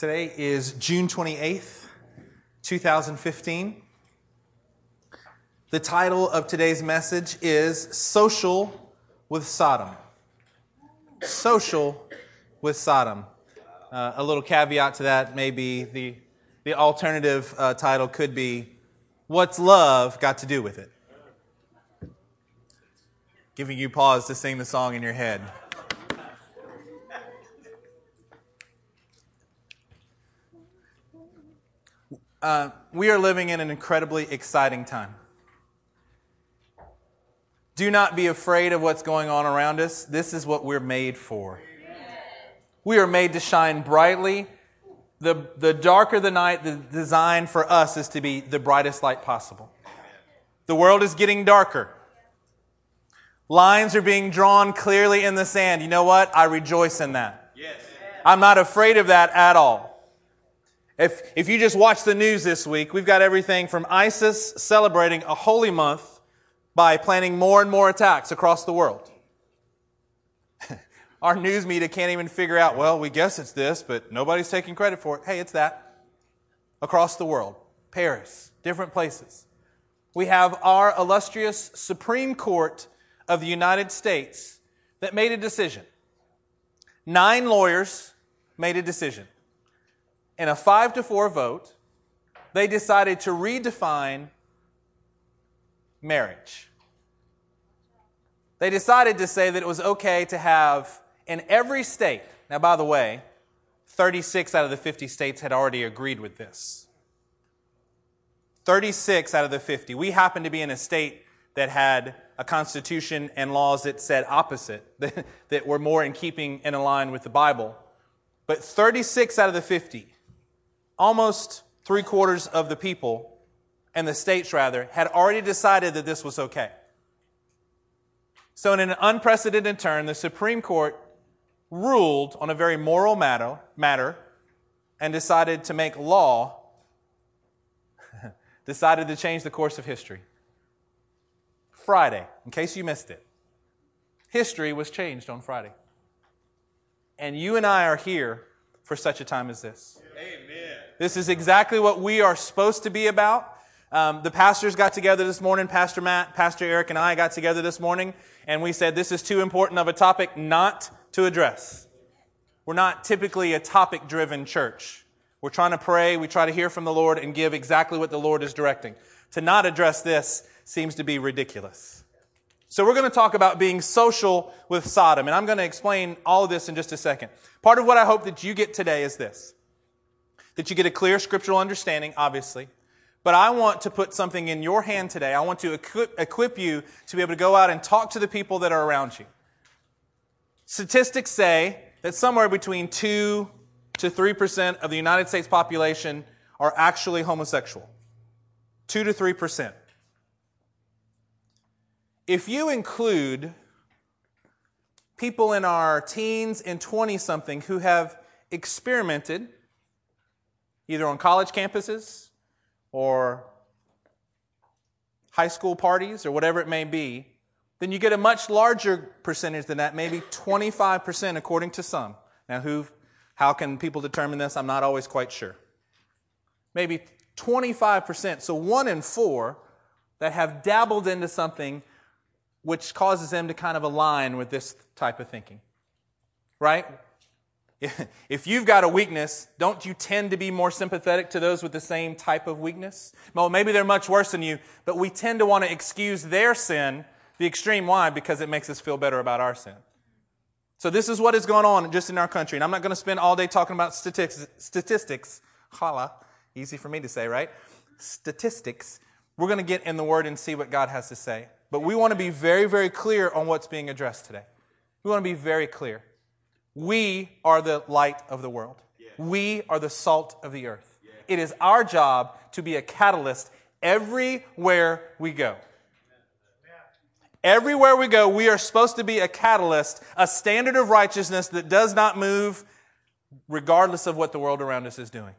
Today is June 28th, 2015. The title of today's message is Social with Sodom. Social with Sodom. A little caveat to that may be the alternative title could be, What's Love Got to Do with It? Giving you pause to sing the song in your head. We are living in an incredibly exciting time. Do not be afraid of what's going on around us. This is what we're made for. We are made to shine brightly. The darker the night, the design for us is to be the brightest light possible. The world is getting darker. Lines are being drawn clearly in the sand. You know what? I rejoice in that. Yes. I'm not afraid of that at all. If you just watch the news this week, we've got everything from ISIS celebrating a holy month by planning more and more attacks across the world. Our news media can't even figure out, well, we guess it's this, but nobody's taking credit for it. Hey, it's that. Across the world. Paris. Different places. We have our illustrious Supreme Court of the United States that made a decision. 9 lawyers made a decision. In a 5-4 vote, they decided to redefine marriage. They decided to say that it was okay to have in every state, now by the way, 36 out of the 50 states had already agreed with this. 36 out of the 50. We happened to be in a state that had a constitution and laws that said opposite, that were more in keeping and aligned with the Bible. But 36 out of the 50. Almost 3/4 of the people, and the states rather, had already decided that this was okay. So in an unprecedented turn, the Supreme Court ruled on a very moral matter and decided to make law, decided to change the course of history. Friday, in case you missed it. History was changed on Friday. And you and I are here for such a time as this. Amen. This is exactly what we are supposed to be about. The pastors got together this morning, Pastor Matt, Pastor Eric, and I got together this morning, and we said this is too important of a topic not to address. We're not typically a topic-driven church. We're trying to pray, we try to hear from the Lord, and give exactly what the Lord is directing. To not address this seems to be ridiculous. So we're going to talk about being social with Sodom, and I'm going to explain all of this in just a second. Part of what I hope that you get today is this. That you get a clear scriptural understanding, obviously. But I want to put something in your hand today. I want to equip you to be able to go out and talk to the people that are around you. Statistics say that somewhere between 2 to 3% of the United States population are actually homosexual. 2 to 3%. If you include people in our teens and 20-something who have experimented either on college campuses or high school parties or whatever it may be, then you get a much larger percentage than that, maybe 25% according to some. Now, how can people determine this? I'm not always quite sure. Maybe 25%, so 1 in 4 that have dabbled into something which causes them to kind of align with this type of thinking, right? If you've got a weakness, don't you tend to be more sympathetic to those with the same type of weakness? Well, maybe they're much worse than you, but we tend to want to excuse their sin, the extreme. Why? Because it makes us feel better about our sin. So this is what is going on just in our country, and I'm not going to spend all day talking about statistics. Holla, easy for me to say, right? Statistics. We're going to get in the Word and see what God has to say. But we want to be very, very clear on what's being addressed today. We want to be very clear. We are the light of the world. Yes. We are the salt of the earth. Yes. It is our job to be a catalyst everywhere we go. Yes. Everywhere we go, we are supposed to be a catalyst, a standard of righteousness that does not move regardless of what the world around us is doing.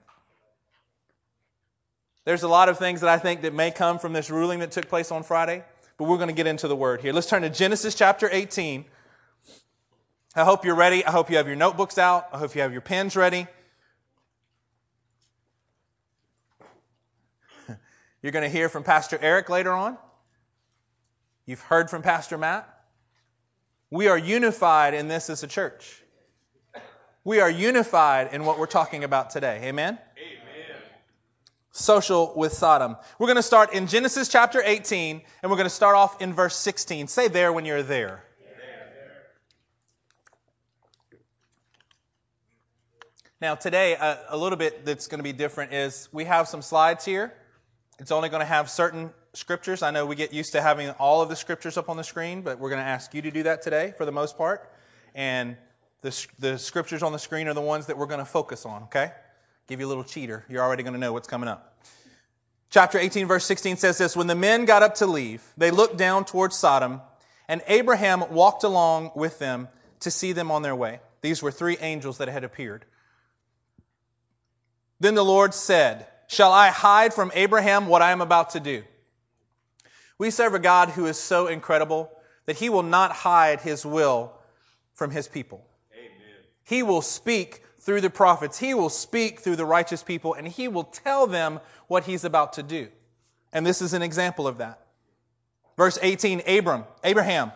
There's a lot of things that I think that may come from this ruling that took place on Friday, but we're going to get into the Word here. Let's turn to Genesis chapter 18. I hope you're ready. I hope you have your notebooks out. I hope you have your pens ready. You're going to hear from Pastor Eric later on. You've heard from Pastor Matt. We are unified in this as a church. We are unified in what we're talking about today. Amen? Amen. Social with Sodom. We're going to start in Genesis chapter 18, and we're going to start off in verse 16. Say there when you're there. Now today, a little bit that's going to be different is we have some slides here. It's only going to have certain scriptures. I know we get used to having all of the scriptures up on the screen, but we're going to ask you to do that today for the most part. And the scriptures on the screen are the ones that we're going to focus on, okay? Give you a little cheater. You're already going to know what's coming up. Chapter 18, verse 16 says this, "When the men got up to leave, they looked down towards Sodom, and Abraham walked along with them to see them on their way. These were three angels that had appeared. Then the Lord said, 'Shall I hide from Abraham what I am about to do?'" We serve a God who is so incredible that He will not hide His will from His people. Amen. He will speak through the prophets. He will speak through the righteous people, and He will tell them what He's about to do. And this is an example of that. Verse 18, Abraham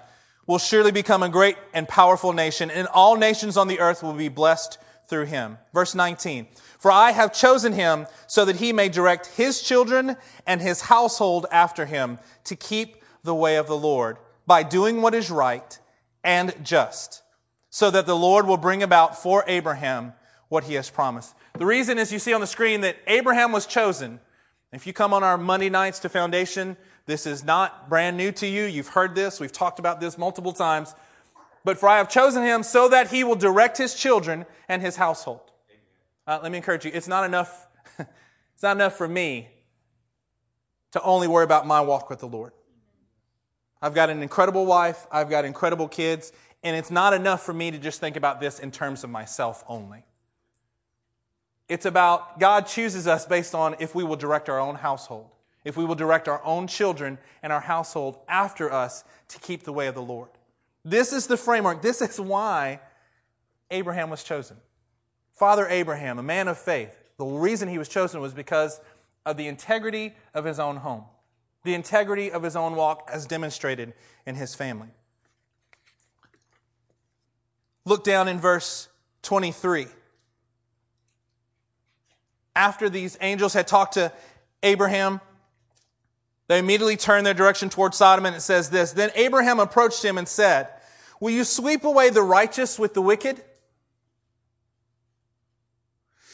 will surely become a great and powerful nation, and all nations on the earth will be blessed through him. Verse 19, "For I have chosen him so that he may direct his children and his household after him to keep the way of the Lord by doing what is right and just, so that the Lord will bring about for Abraham what he has promised." The reason is you see on the screen that Abraham was chosen. If you come on our Monday nights to Foundation, this is not brand new to you. You've heard this. We've talked about this multiple times. "But for I have chosen him so that he will direct his children and his household." Let me encourage you. It's not enough for me to only worry about my walk with the Lord. I've got an incredible wife. I've got incredible kids. And it's not enough for me to just think about this in terms of myself only. It's about God chooses us based on if we will direct our own household, if we will direct our own children and our household after us to keep the way of the Lord. This is the framework. This is why Abraham was chosen. Father Abraham, a man of faith, the reason he was chosen was because of the integrity of his own home, the integrity of his own walk as demonstrated in his family. Look down in verse 23. After these angels had talked to Abraham, they immediately turned their direction towards Sodom, and it says this, "Then Abraham approached him and said, 'Will you sweep away the righteous with the wicked?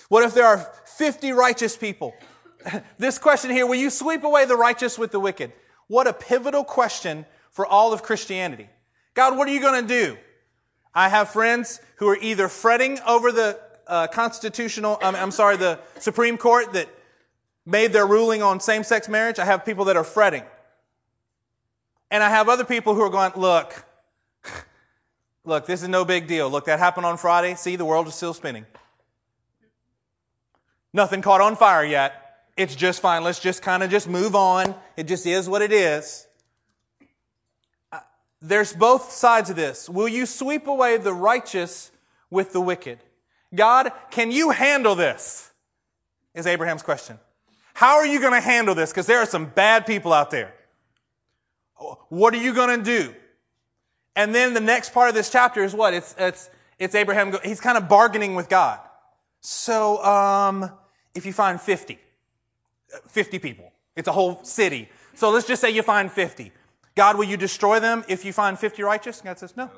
What if there are 50 righteous people?'" This question here, will you sweep away the righteous with the wicked? What a pivotal question for all of Christianity. God, what are you going to do? I have friends who are either fretting over the the Supreme Court that made their ruling on same-sex marriage. I have people that are fretting. And I have other people who are going, look, this is no big deal. Look, that happened on Friday. See, the world is still spinning. Nothing caught on fire yet. It's just fine. Let's just kind of just move on. It just is what it is. There's both sides of this. Will you sweep away the righteous with the wicked? God, can you handle this? Is Abraham's question. How are you going to handle this? Because there are some bad people out there. What are you going to do? And then the next part of this chapter is what? It's Abraham. He's kind of bargaining with God. So, if you find 50 people, it's a whole city. So let's just say you find 50. God, will you destroy them if you find 50 righteous? And God says, no.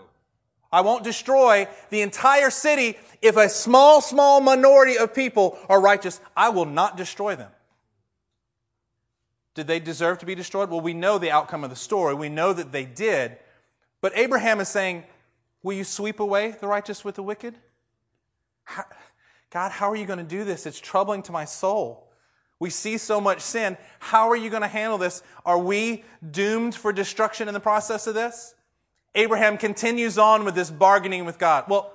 I won't destroy the entire city if a small minority of people are righteous. I will not destroy them. Did they deserve to be destroyed? Well, we know the outcome of the story. We know that they did. But Abraham is saying, will you sweep away the righteous with the wicked? God, how are you going to do this? It's troubling to my soul. We see so much sin. How are you going to handle this? Are we doomed for destruction in the process of this? Abraham continues on with this bargaining with God. Well,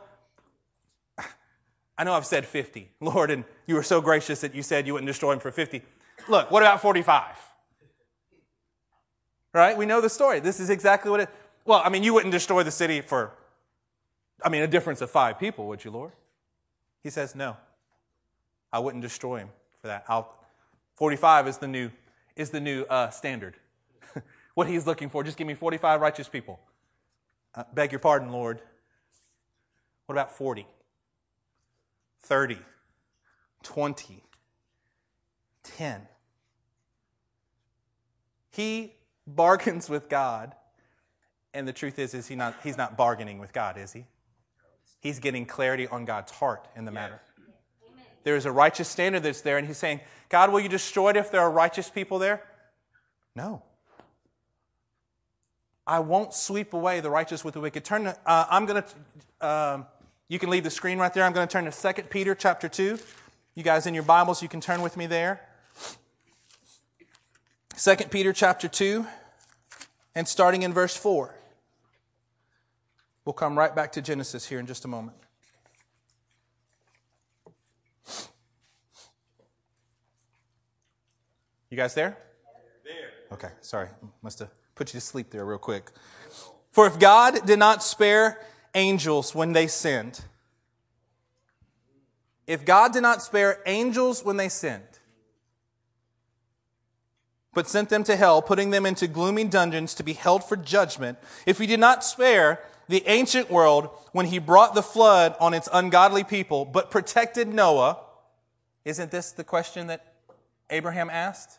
I know I've said 50, Lord, and you were so gracious that you said you wouldn't destroy him for 50. Look, what about 45? Right? We know the story. This is exactly what it... Well, I mean, you wouldn't destroy the city for, a difference of 5 people, would you, Lord? He says, no, I wouldn't destroy him for that. 45 is the new... is the new standard. What he's looking for. Just give me 45 righteous people. I beg your pardon, Lord. What about 40? 30? 20? 10? He bargains with God, and the truth is he's not bargaining with God, is he? He's getting clarity on God's heart in the matter. Yes. There is a righteous standard that's there, and he's saying, God, will you destroy it if there are righteous people there? No. I won't sweep away the righteous with the wicked. Turn. You can leave the screen right there. I'm going to turn to 2 Peter chapter 2. You guys in your Bibles, you can turn with me there. 2 Peter chapter 2, and starting in verse 4. We'll come right back to Genesis here in just a moment. You guys there? There. Okay, sorry. Must have put you to sleep there real quick. For if God did not spare angels when they sinned, but sent them to hell, putting them into gloomy dungeons to be held for judgment, if He did not spare the ancient world when He brought the flood on its ungodly people, but protected Noah, isn't this the question that Abraham asked?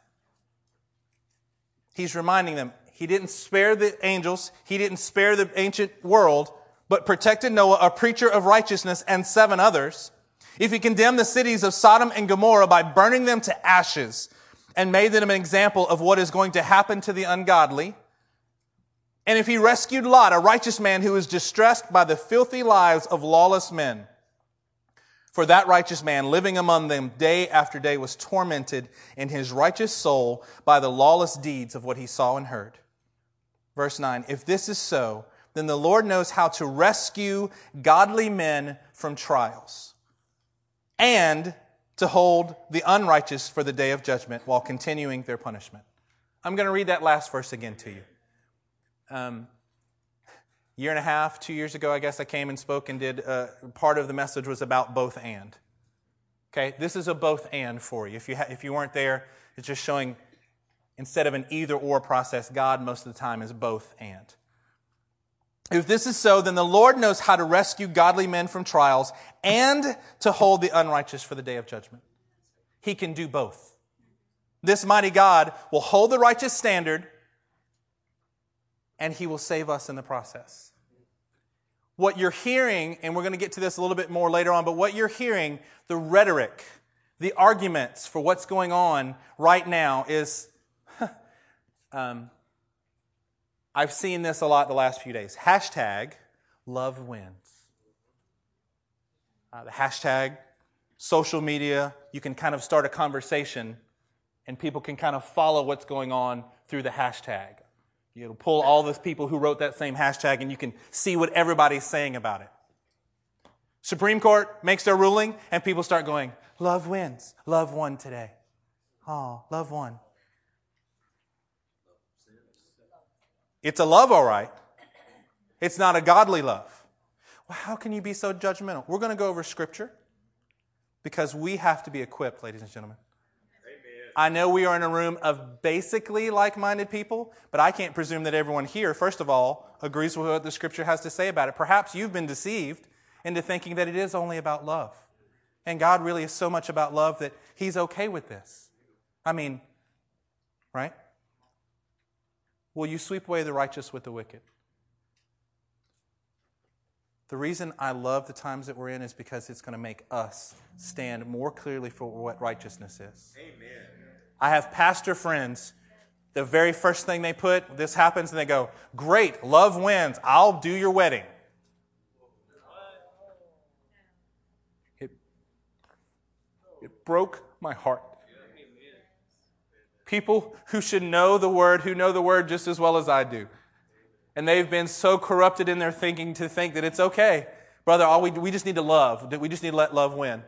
He's reminding them, He didn't spare the angels, He didn't spare the ancient world, but protected Noah, a preacher of righteousness, and 7 others. If He condemned the cities of Sodom and Gomorrah by burning them to ashes and made them an example of what is going to happen to the ungodly, and if He rescued Lot, a righteous man who was distressed by the filthy lives of lawless men, for that righteous man living among them day after day was tormented in his righteous soul by the lawless deeds of what he saw and heard. Verse 9, if this is so, then the Lord knows how to rescue godly men from trials and to hold the unrighteous for the day of judgment while continuing their punishment. I'm going to read that last verse again to you. Year and a half, 2 years ago, I guess I came and spoke and did part of the message was about both and. Okay, this is a both and for you. If you weren't there, it's just showing instead of an either or process, God most of the time is both and. If this is so, then the Lord knows how to rescue godly men from trials and to hold the unrighteous for the day of judgment. He can do both. This mighty God will hold the righteous standard and He will save us in the process. What you're hearing, and we're going to get to this a little bit more later on, but what you're hearing, the rhetoric, the arguments for what's going on right now is, I've seen this a lot the last few days. Hashtag love wins. The hashtag social media, you can kind of start a conversation and people can kind of follow what's going on through the hashtag. It'll pull all the people who wrote that same hashtag and you can see what everybody's saying about it. Supreme Court makes their ruling and people start going, love wins. Love won today. Oh, love won. It's a love, all right. It's not a godly love. Well, how can you be so judgmental? We're going to go over Scripture because we have to be equipped, ladies and gentlemen. Amen. I know we are in a room of basically like-minded people, but I can't presume that everyone here, first of all, agrees with what the Scripture has to say about it. Perhaps you've been deceived into thinking that it is only about love. And God really is so much about love that He's okay with this. I mean, right? Will you sweep away the righteous with the wicked? The reason I love the times that we're in is because it's going to make us stand more clearly for what righteousness is. Amen. I have pastor friends, the very first thing they put, this happens, and they go, great, love wins, I'll do your wedding. It broke my heart. People who should know the Word, who know the Word just as well as I do. And they've been so corrupted in their thinking to think that it's okay. Brother, we just need to love. We just need to let love win.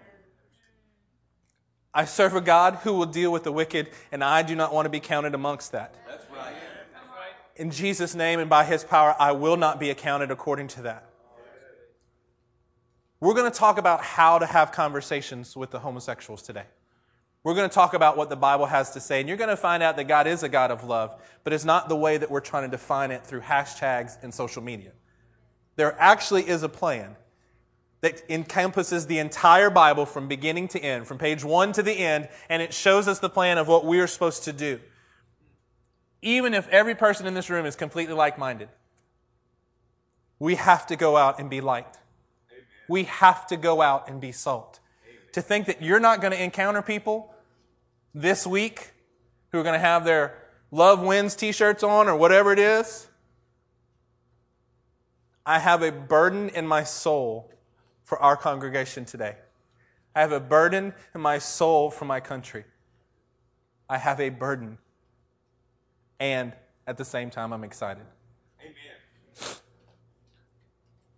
I serve a God who will deal with the wicked, and I do not want to be counted amongst that. That's right. In Jesus' name and by His power, I will not be accounted according to that. We're going to talk about how to have conversations with the homosexuals today. We're going to talk about what the Bible has to say, and you're going to find out that God is a God of love, but it's not the way that we're trying to define it through hashtags and social media. There actually is a plan that encompasses the entire Bible from beginning to end, from page 1 to the end, and it shows us the plan of what we are supposed to do. Even if every person in this room is completely like-minded, we have to go out and be light. Amen. We have to go out and be salt. Amen. To think that you're not going to encounter people this week who are going to have their Love Wins t-shirts on or whatever it is. I have a burden in my soul for our congregation today. I have a burden in my soul for my country. I have a burden. And at the same time, I'm excited. Amen.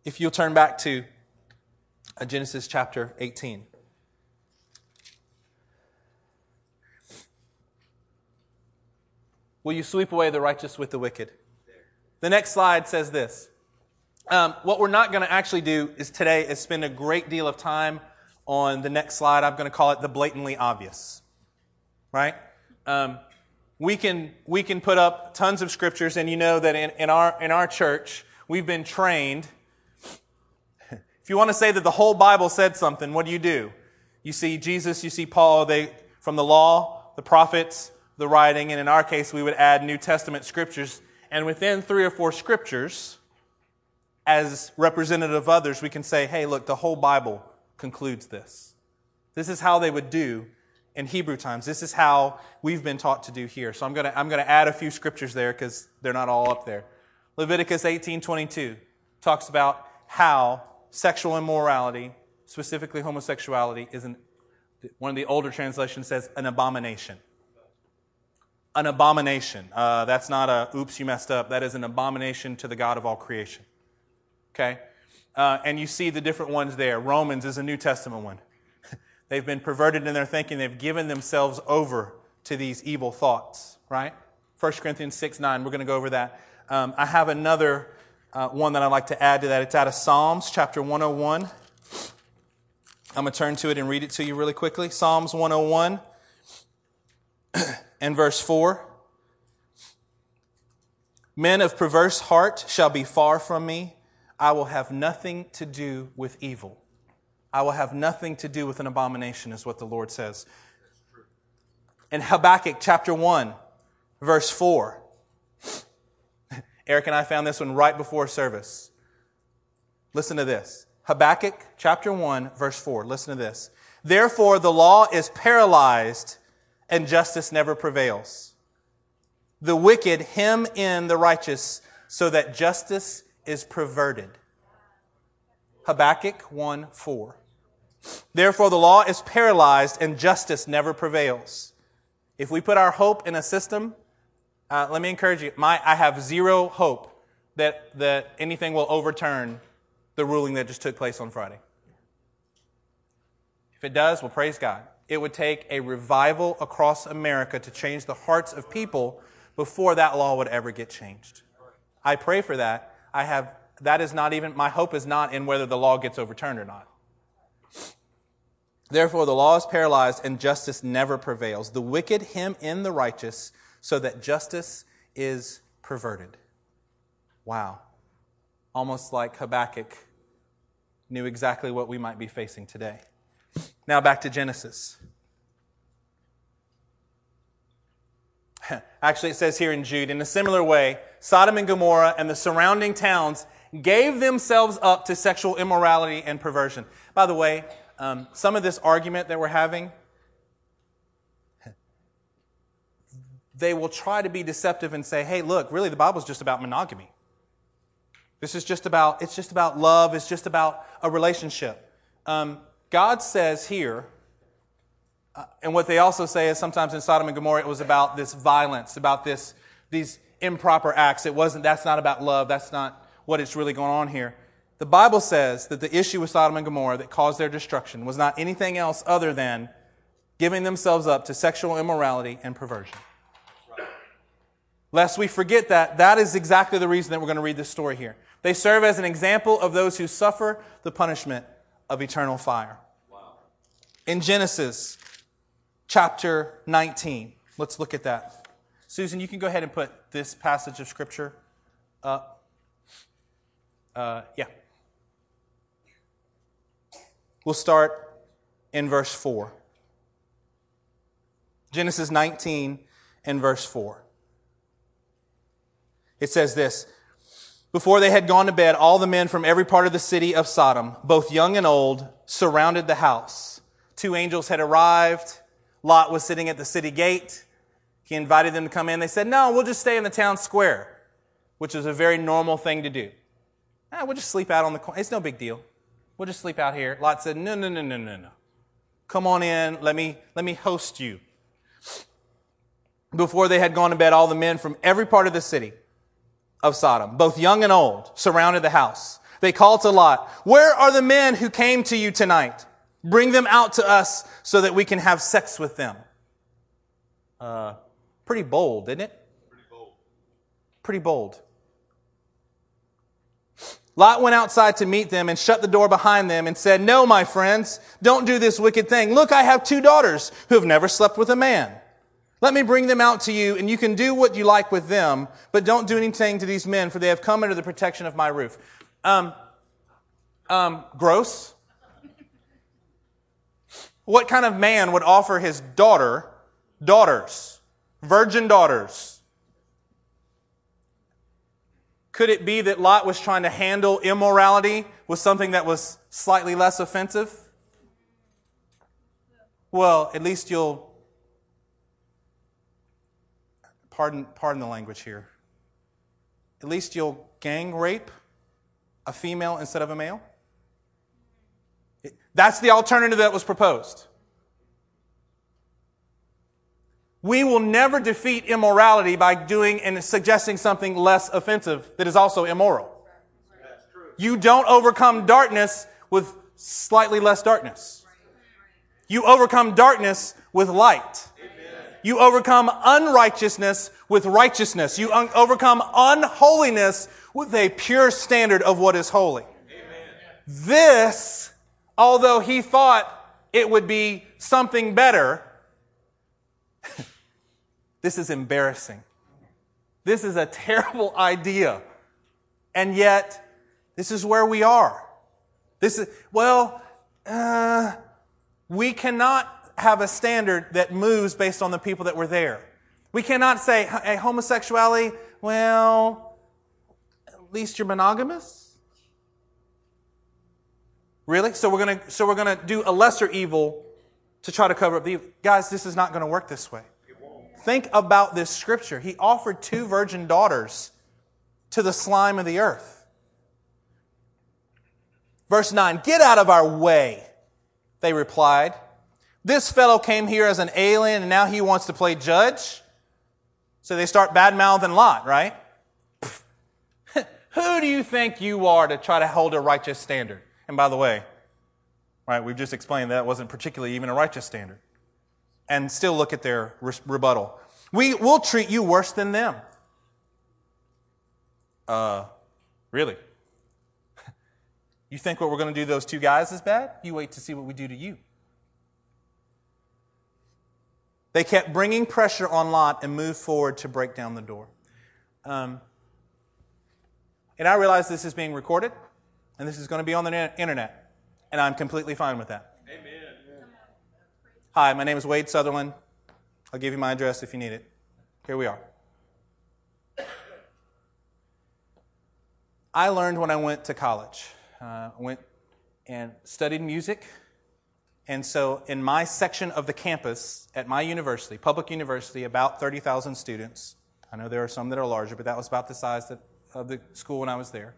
If you'll turn back to Genesis chapter 18. Will you sweep away the righteous with the wicked? The next slide says this. What we're not going to actually do is today is spend a great deal of time on the next slide. I'm going to call it the blatantly obvious. Right? We can put up tons of scriptures, and you know that in our church, we've been trained. If you want to say that the whole Bible said something, what do? You see Jesus, you see Paul, from the law, the prophets, the writing, and in our case, we would add New Testament scriptures. And within 3 or 4 scriptures, as representative of others, we can say, hey, look, the whole Bible concludes this. This is how they would do in Hebrew times. This is how we've been taught to do here. So I'm going to add a few scriptures there because they're not all up there. Leviticus 18:22 talks about how sexual immorality, specifically homosexuality, is one of the older translations says an abomination. An abomination. That's not a oops, you messed up. That is an abomination to the God of all creation. Okay? And you see the different ones there. Romans is a New Testament one. They've been perverted in their thinking. They've given themselves over to these evil thoughts, right? 1 Corinthians 6:9, we're going to go over that. I have another one that I'd like to add to that. It's out of Psalms chapter 101. I'm going to turn to it and read it to you really quickly. Psalms 101 and verse 4. Men of perverse heart shall be far from me. I will have nothing to do with evil. I will have nothing to do with an abomination, is what the Lord says. In Habakkuk chapter 1, verse 4. Eric and I found this one right before service. Listen to this. Habakkuk chapter 1, verse 4. Listen to this. Therefore the law is paralyzed and justice never prevails. The wicked hem in the righteous so that justice is perverted. Habakkuk 1:4. Therefore the law is paralyzed and justice never prevails. If we put our hope in a system, let me encourage you, I have zero hope that anything will overturn the ruling that just took place on Friday. If it does, well, praise God. It would take a revival across America to change the hearts of people before that law would ever get changed. I pray for that. That is not even, my hope is not in whether the law gets overturned or not. Therefore, the law is paralyzed and justice never prevails. The wicked hem in the righteous so that justice is perverted. Wow. Almost like Habakkuk knew exactly what we might be facing today. Now back to Genesis. Actually, it says here in Jude, in a similar way, Sodom and Gomorrah and the surrounding towns gave themselves up to sexual immorality and perversion. By the way, some of this argument that we're having, they will try to be deceptive and say, hey, look, really the Bible's just about monogamy. This is it's just about love, it's just about a relationship. God says here, and what they also say is sometimes in Sodom and Gomorrah it was about this violence, about these improper acts. That's not about love, that's not what is really going on here. The Bible says that the issue with Sodom and Gomorrah that caused their destruction was not anything else other than giving themselves up to sexual immorality and perversion. Right. Lest we forget that is exactly the reason that we're going to read this story here. They serve as an example of those who suffer the punishment of eternal fire. Wow. In Genesis chapter 19. Let's look at that. Susan, you can go ahead and put this passage of Scripture up. Yeah. We'll start in verse 4. Genesis 19 and verse 4. It says this, "Before they had gone to bed, all the men from every part of the city of Sodom, both young and old, surrounded the house. Two angels had arrived. Lot was sitting at the city gate. He invited them to come in. They said, 'No, we'll just stay in the town square,' which is a very normal thing to do. 'Ah, we'll just sleep out on the corner. It's no big deal. We'll just sleep out here.' Lot said, 'No. Come on in. Let me host you.' Before they had gone to bed, all the men from every part of the city of Sodom, both young and old, surrounded the house. They called to Lot, 'Where are the men who came to you tonight? Bring them out to us so that we can have sex with them.'" Pretty bold, isn't it? Pretty bold. "Lot went outside to meet them and shut the door behind them and said, 'No, my friends, don't do this wicked thing. Look, I have two daughters who have never slept with a man. Let me bring them out to you, and you can do what you like with them, but don't do anything to these men, for they have come under the protection of my roof.'" Gross. What kind of man would offer his daughters, virgin daughters? Could it be that Lot was trying to handle immorality with something that was slightly less offensive? Well, at least you'll... Pardon the language here. At least you'll gang rape a female instead of a male? That's the alternative that was proposed. We will never defeat immorality by doing and suggesting something less offensive that is also immoral. That's true. You don't overcome darkness with slightly less darkness. You overcome darkness with light. Amen. You overcome unrighteousness with righteousness. You overcome unholiness with a pure standard of what is holy. Amen. This, although he thought it would be something better, this is embarrassing. This is a terrible idea. And yet, this is where we are. We cannot have a standard that moves based on the people that were there. We cannot say, "Hey, homosexuality, well, at least you're monogamous." Really? So we're going to do a lesser evil to try to cover up the evil. Guys, this is not going to work this way. Think about this scripture. He offered two virgin daughters to the slime of the earth. Verse 9, "Get out of our way," they replied. "This fellow came here as an alien and now he wants to play judge." So they start bad-mouthing Lot, right? "Who do you think you are to try to hold a righteous standard?" And by the way, right, we've just explained that wasn't particularly even a righteous standard. And still look at their rebuttal. "We will treat you worse than them." Really? You think what we're going to do to those two guys is bad? You wait to see what we do to you. They kept bringing pressure on Lot and moved forward to break down the door. And I realize this is being recorded, and this is going to be on the internet, and I'm completely fine with that. Amen. Hi, my name is Wade Sutherland. I'll give you my address if you need it. Here we are. I learned when I went to college. Went and studied music. And so in my section of the campus at my university, public university, about 30,000 students. I know there are some that are larger, but that was about the size of the school when I was there.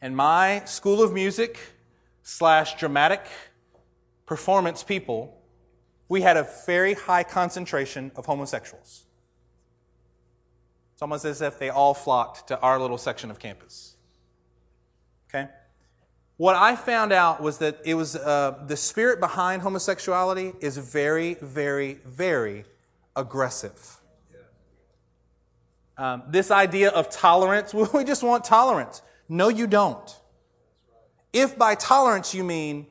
And my school of music / dramatic performance people, we had a very high concentration of homosexuals. It's almost as if they all flocked to our little section of campus. Okay? What I found out was that it was the spirit behind homosexuality is very, very, very aggressive. This idea of tolerance, well, we just want tolerance. No, you don't. If by tolerance you mean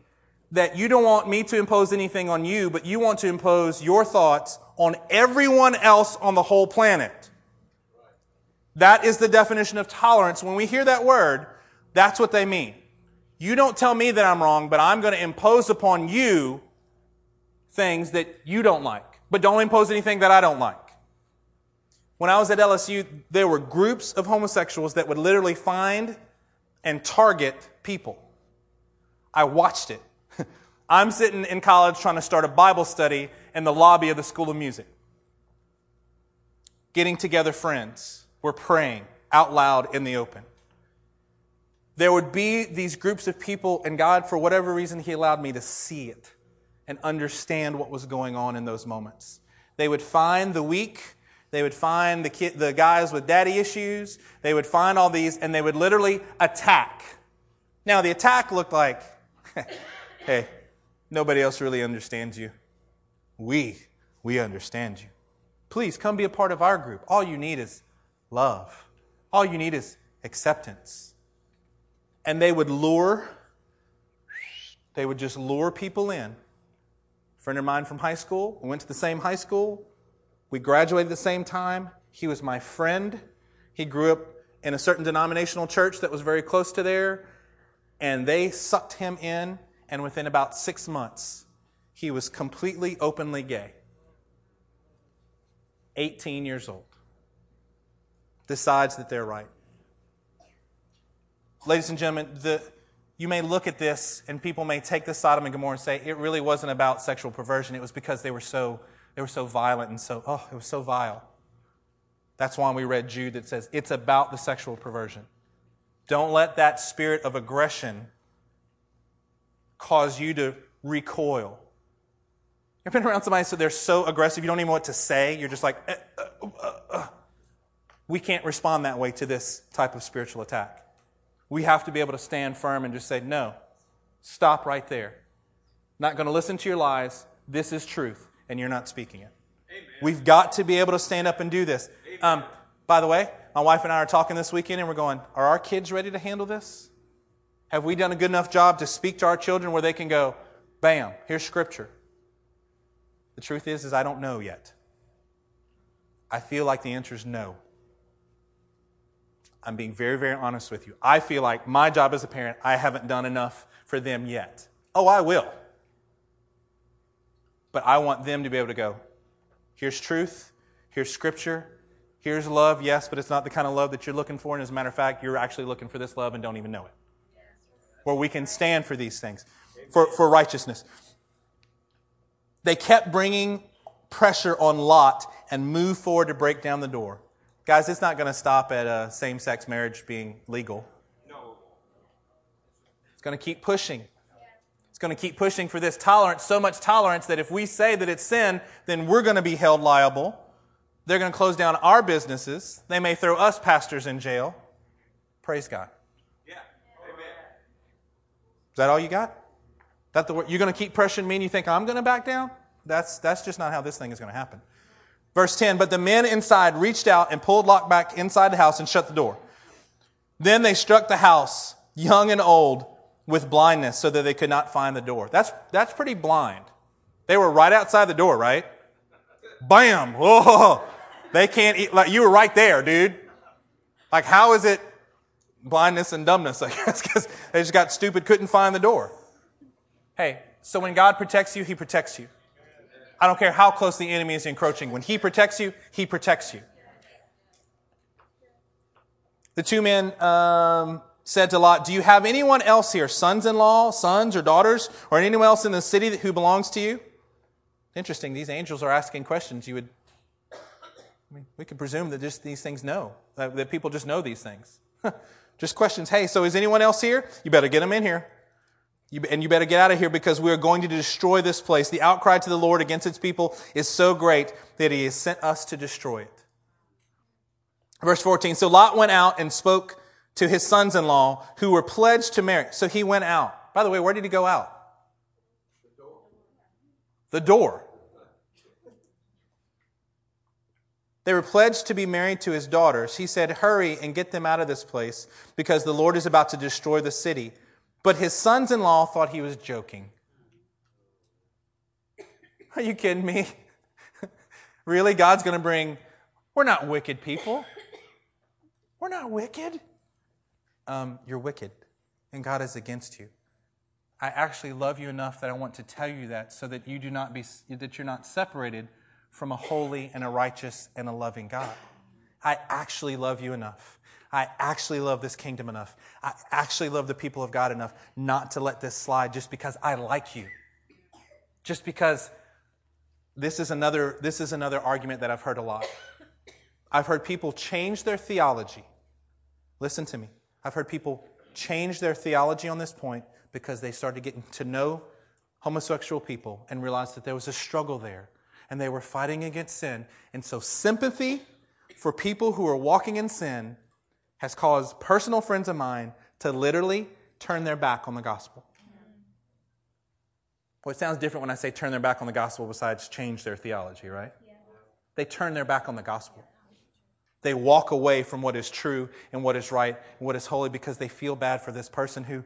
that you don't want me to impose anything on you, but you want to impose your thoughts on everyone else on the whole planet. That is the definition of tolerance. When we hear that word, that's what they mean. You don't tell me that I'm wrong, but I'm going to impose upon you things that you don't like. But don't impose anything that I don't like. When I was at LSU, there were groups of homosexuals that would literally find and target people. I watched it. I'm sitting in college trying to start a Bible study in the lobby of the School of Music. Getting together friends. We're praying out loud in the open. There would be these groups of people, and God, for whatever reason, He allowed me to see it and understand what was going on in those moments. They would find the weak. They would find the guys with daddy issues. They would find all these, and they would literally attack. Now, the attack looked like, hey, nobody else really understands you. We understand you. Please come be a part of our group. All you need is love. All you need is acceptance. And they would just lure people in. A friend of mine from high school, we went to the same high school. We graduated at the same time. He was my friend. He grew up in a certain denominational church that was very close to there. And they sucked him in, and within about 6 months, he was completely openly gay. 18 years old. Decides that they're right. Ladies and gentlemen, you may look at this, and people may take this Sodom and Gomorrah and say, it really wasn't about sexual perversion. It was because they were so violent and it was so vile. That's why we read Jude that says, it's about the sexual perversion. Don't let that spirit of aggression cause you to recoil. You've been around somebody so they're so aggressive you don't even know what to say. You're just like, We can't respond that way to this type of spiritual attack. We have to be able to stand firm and just say, no, stop right there. Not going to listen to your lies. This is truth, and you're not speaking it. Amen. We've got to be able to stand up and do this. By the way, my wife and I are talking this weekend, and we're going, are our kids ready to handle this? Have we done a good enough job to speak to our children where they can go, bam, here's Scripture? The truth is I don't know yet. I feel like the answer is no. I'm being very, very honest with you. I feel like my job as a parent, I haven't done enough for them yet. Oh, I will. But I want them to be able to go, here's truth, here's Scripture, here's love, yes, but it's not the kind of love that you're looking for. And as a matter of fact, you're actually looking for this love and don't even know it. Where we can stand for these things, for righteousness. They kept bringing pressure on Lot and moved forward to break down the door. Guys, it's not going to stop at same-sex marriage being legal. No. It's going to keep pushing. It's going to keep pushing for this tolerance, so much tolerance that if we say that it's sin, then we're going to be held liable. They're going to close down our businesses. They may throw us pastors in jail. Praise God. Yeah. Amen. Is that all you got? That the you're going to keep pressuring me and you think I'm going to back down? That's just not how this thing is going to happen. Verse 10, but the men inside reached out and pulled Lot back inside the house and shut the door. Then they struck the house, young and old, with blindness so that they could not find the door. That's pretty blind. They were right outside the door, right? Bam! Whoa! They can't eat. Like, you were right there, dude. Like, how is it blindness and dumbness? I guess because they just got stupid, couldn't find the door. Hey, so when God protects you, He protects you. I don't care how close the enemy is encroaching. When He protects you, He protects you. The two men said to Lot, do you have anyone else here, sons-in-law, sons or daughters, or anyone else in the city who belongs to you? Interesting, these angels are asking questions. We could presume that just these things know, that people just know these things. Just questions. Hey, so is anyone else here? You better get them in here. And you better get out of here because we are going to destroy this place. The outcry to the Lord against its people is so great that He has sent us to destroy it. Verse 14, so Lot went out and spoke to his sons-in-law who were pledged to marry. So he went out. By the way, where did he go out? The door. They were pledged to be married to his daughters. He said, hurry and get them out of this place because the Lord is about to destroy the city. But his sons-in-law thought he was joking. Are you kidding me? Really? God's going to bring... We're not wicked people. We're not wicked. You're wicked, and God is against you. I actually love you enough that I want to tell you that so that you do not be that you're not separated from a holy and a righteous and a loving God. I actually love you enough. I actually love this kingdom enough. I actually love the people of God enough not to let this slide just because I like you. Just because this is another argument that I've heard a lot. I've heard people change their theology. Listen to me. I've heard people change their theology on this point because they started getting to know homosexual people and realized that there was a struggle there and they were fighting against sin. And so sympathy for people who are walking in sin has caused personal friends of mine to literally turn their back on the gospel. Well, it sounds different when I say turn their back on the gospel besides change their theology, right? Yeah. They turn their back on the gospel. They walk away from what is true and what is right and what is holy because they feel bad for this person who,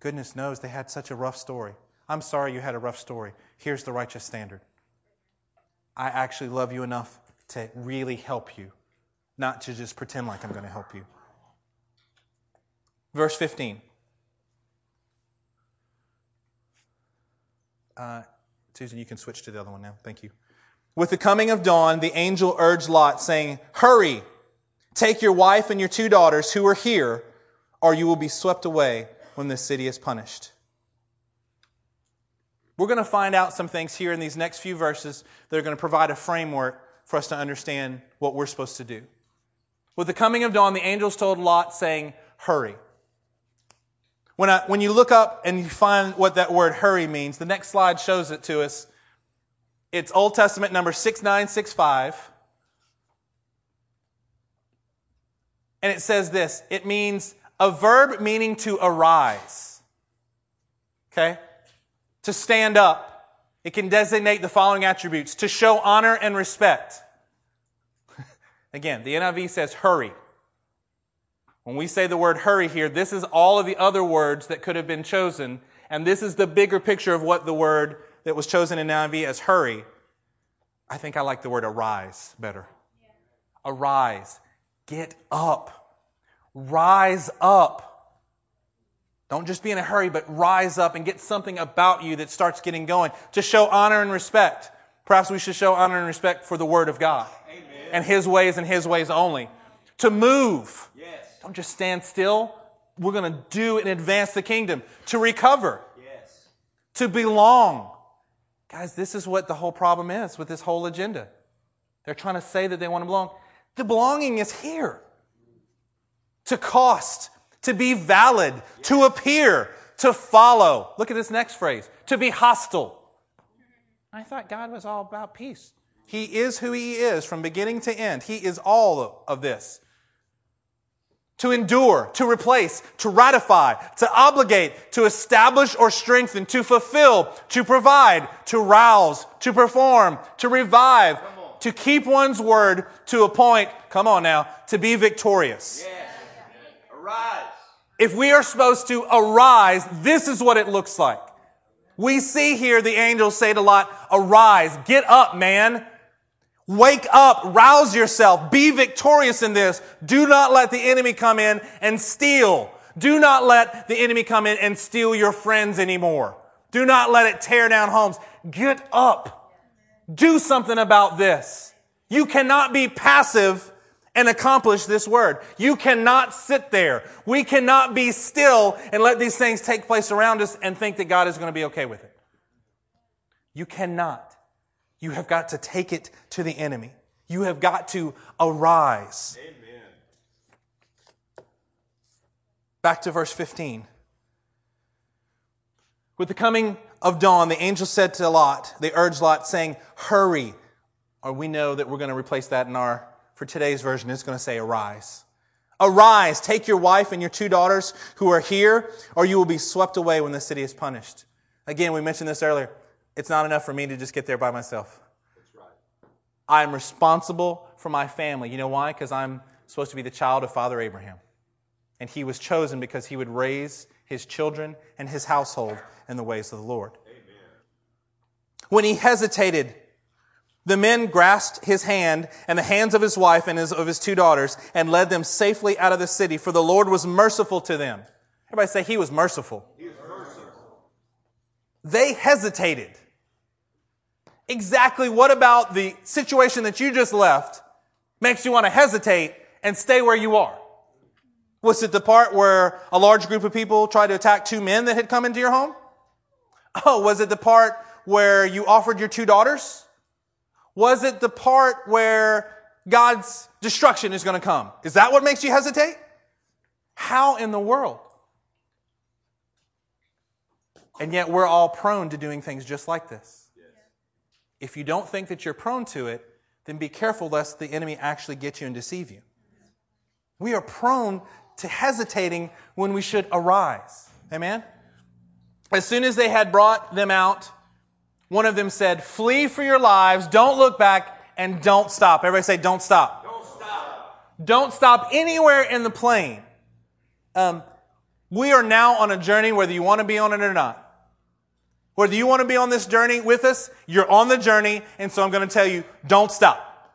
goodness knows, they had such a rough story. I'm sorry you had a rough story. Here's the righteous standard. I actually love you enough to really help you, not to just pretend like I'm going to help you. Verse 15. Susan, you can switch to the other one now. Thank you. With the coming of dawn, the angel urged Lot, saying, "Hurry, take your wife and your 2 daughters who are here, or you will be swept away when this city is punished." We're going to find out some things here in these next few verses that are going to provide a framework for us to understand what we're supposed to do. With the coming of dawn, the angels told Lot, saying, "Hurry." When you look up and you find what that word hurry means, the next slide shows it to us. It's Old Testament number 6965. And it says this. It means a verb meaning to arise. Okay? To stand up. It can designate the following attributes. To show honor and respect. Again, the NIV says hurry. When we say the word hurry here, this is all of the other words that could have been chosen. And this is the bigger picture of what the word that was chosen in NIV as hurry. I think I like the word arise better. Arise. Get up. Rise up. Don't just be in a hurry, but rise up and get something about you that starts getting going. To show honor and respect. Perhaps we should show honor and respect for the Word of God. Amen. And His ways only. To move. Yes. Don't just stand still. We're going to do and advance the kingdom. To recover. Yes. To belong. Guys, this is what the whole problem is with this whole agenda. They're trying to say that they want to belong. The belonging is here. To cost. To be valid. Yes. To appear. To follow. Look at this next phrase. To be hostile. I thought God was all about peace. He is who He is from beginning to end. He is all of this. To endure, to replace, to ratify, to obligate, to establish or strengthen, to fulfill, to provide, to rouse, to perform, to revive, to keep one's word, to appoint, come on now, to be victorious. Yes. Arise. If we are supposed to arise, this is what it looks like. We see here the angels say to Lot, arise, get up, man. Wake up, rouse yourself, be victorious in this. Do not let the enemy come in and steal. Do not let the enemy come in and steal your friends anymore. Do not let it tear down homes. Get up. Do something about this. You cannot be passive and accomplish this word. You cannot sit there. We cannot be still and let these things take place around us and think that God is going to be okay with it. You cannot. You have got to take it to the enemy. You have got to arise. Amen. Back to verse 15. With the coming of dawn, the angel said to Lot, they urged Lot, saying, hurry. Or we know that we're going to replace that for today's version, it's going to say arise. Arise, take your wife and your 2 daughters who are here, or you will be swept away when the city is punished. Again, we mentioned this earlier. It's not enough for me to just get there by myself. That's right. I'm responsible for my family. You know why? Because I'm supposed to be the child of Father Abraham. And he was chosen because he would raise his children and his household in the ways of the Lord. Amen. When he hesitated, the men grasped his hand and the hands of his wife and of his two daughters and led them safely out of the city, for the Lord was merciful to them. Everybody say, he was merciful. He was merciful. They hesitated. Exactly what about the situation that you just left makes you want to hesitate and stay where you are? Was it the part where a large group of people tried to attack two men that had come into your home? Oh, was it the part where you offered your two daughters? Was it the part where God's destruction is going to come? Is that what makes you hesitate? How in the world? And yet we're all prone to doing things just like this. Yes. If you don't think that you're prone to it, then be careful lest the enemy actually get you and deceive you. We are prone to hesitating when we should arise. Amen? As soon as they had brought them out, one of them said, "Flee for your lives, don't look back, and don't stop." Everybody say, don't stop. Don't stop. Don't stop anywhere in the plain. We are now on a journey whether you want to be on it or not. Whether you want to be on this journey with us, you're on the journey, and so I'm going to tell you, don't stop.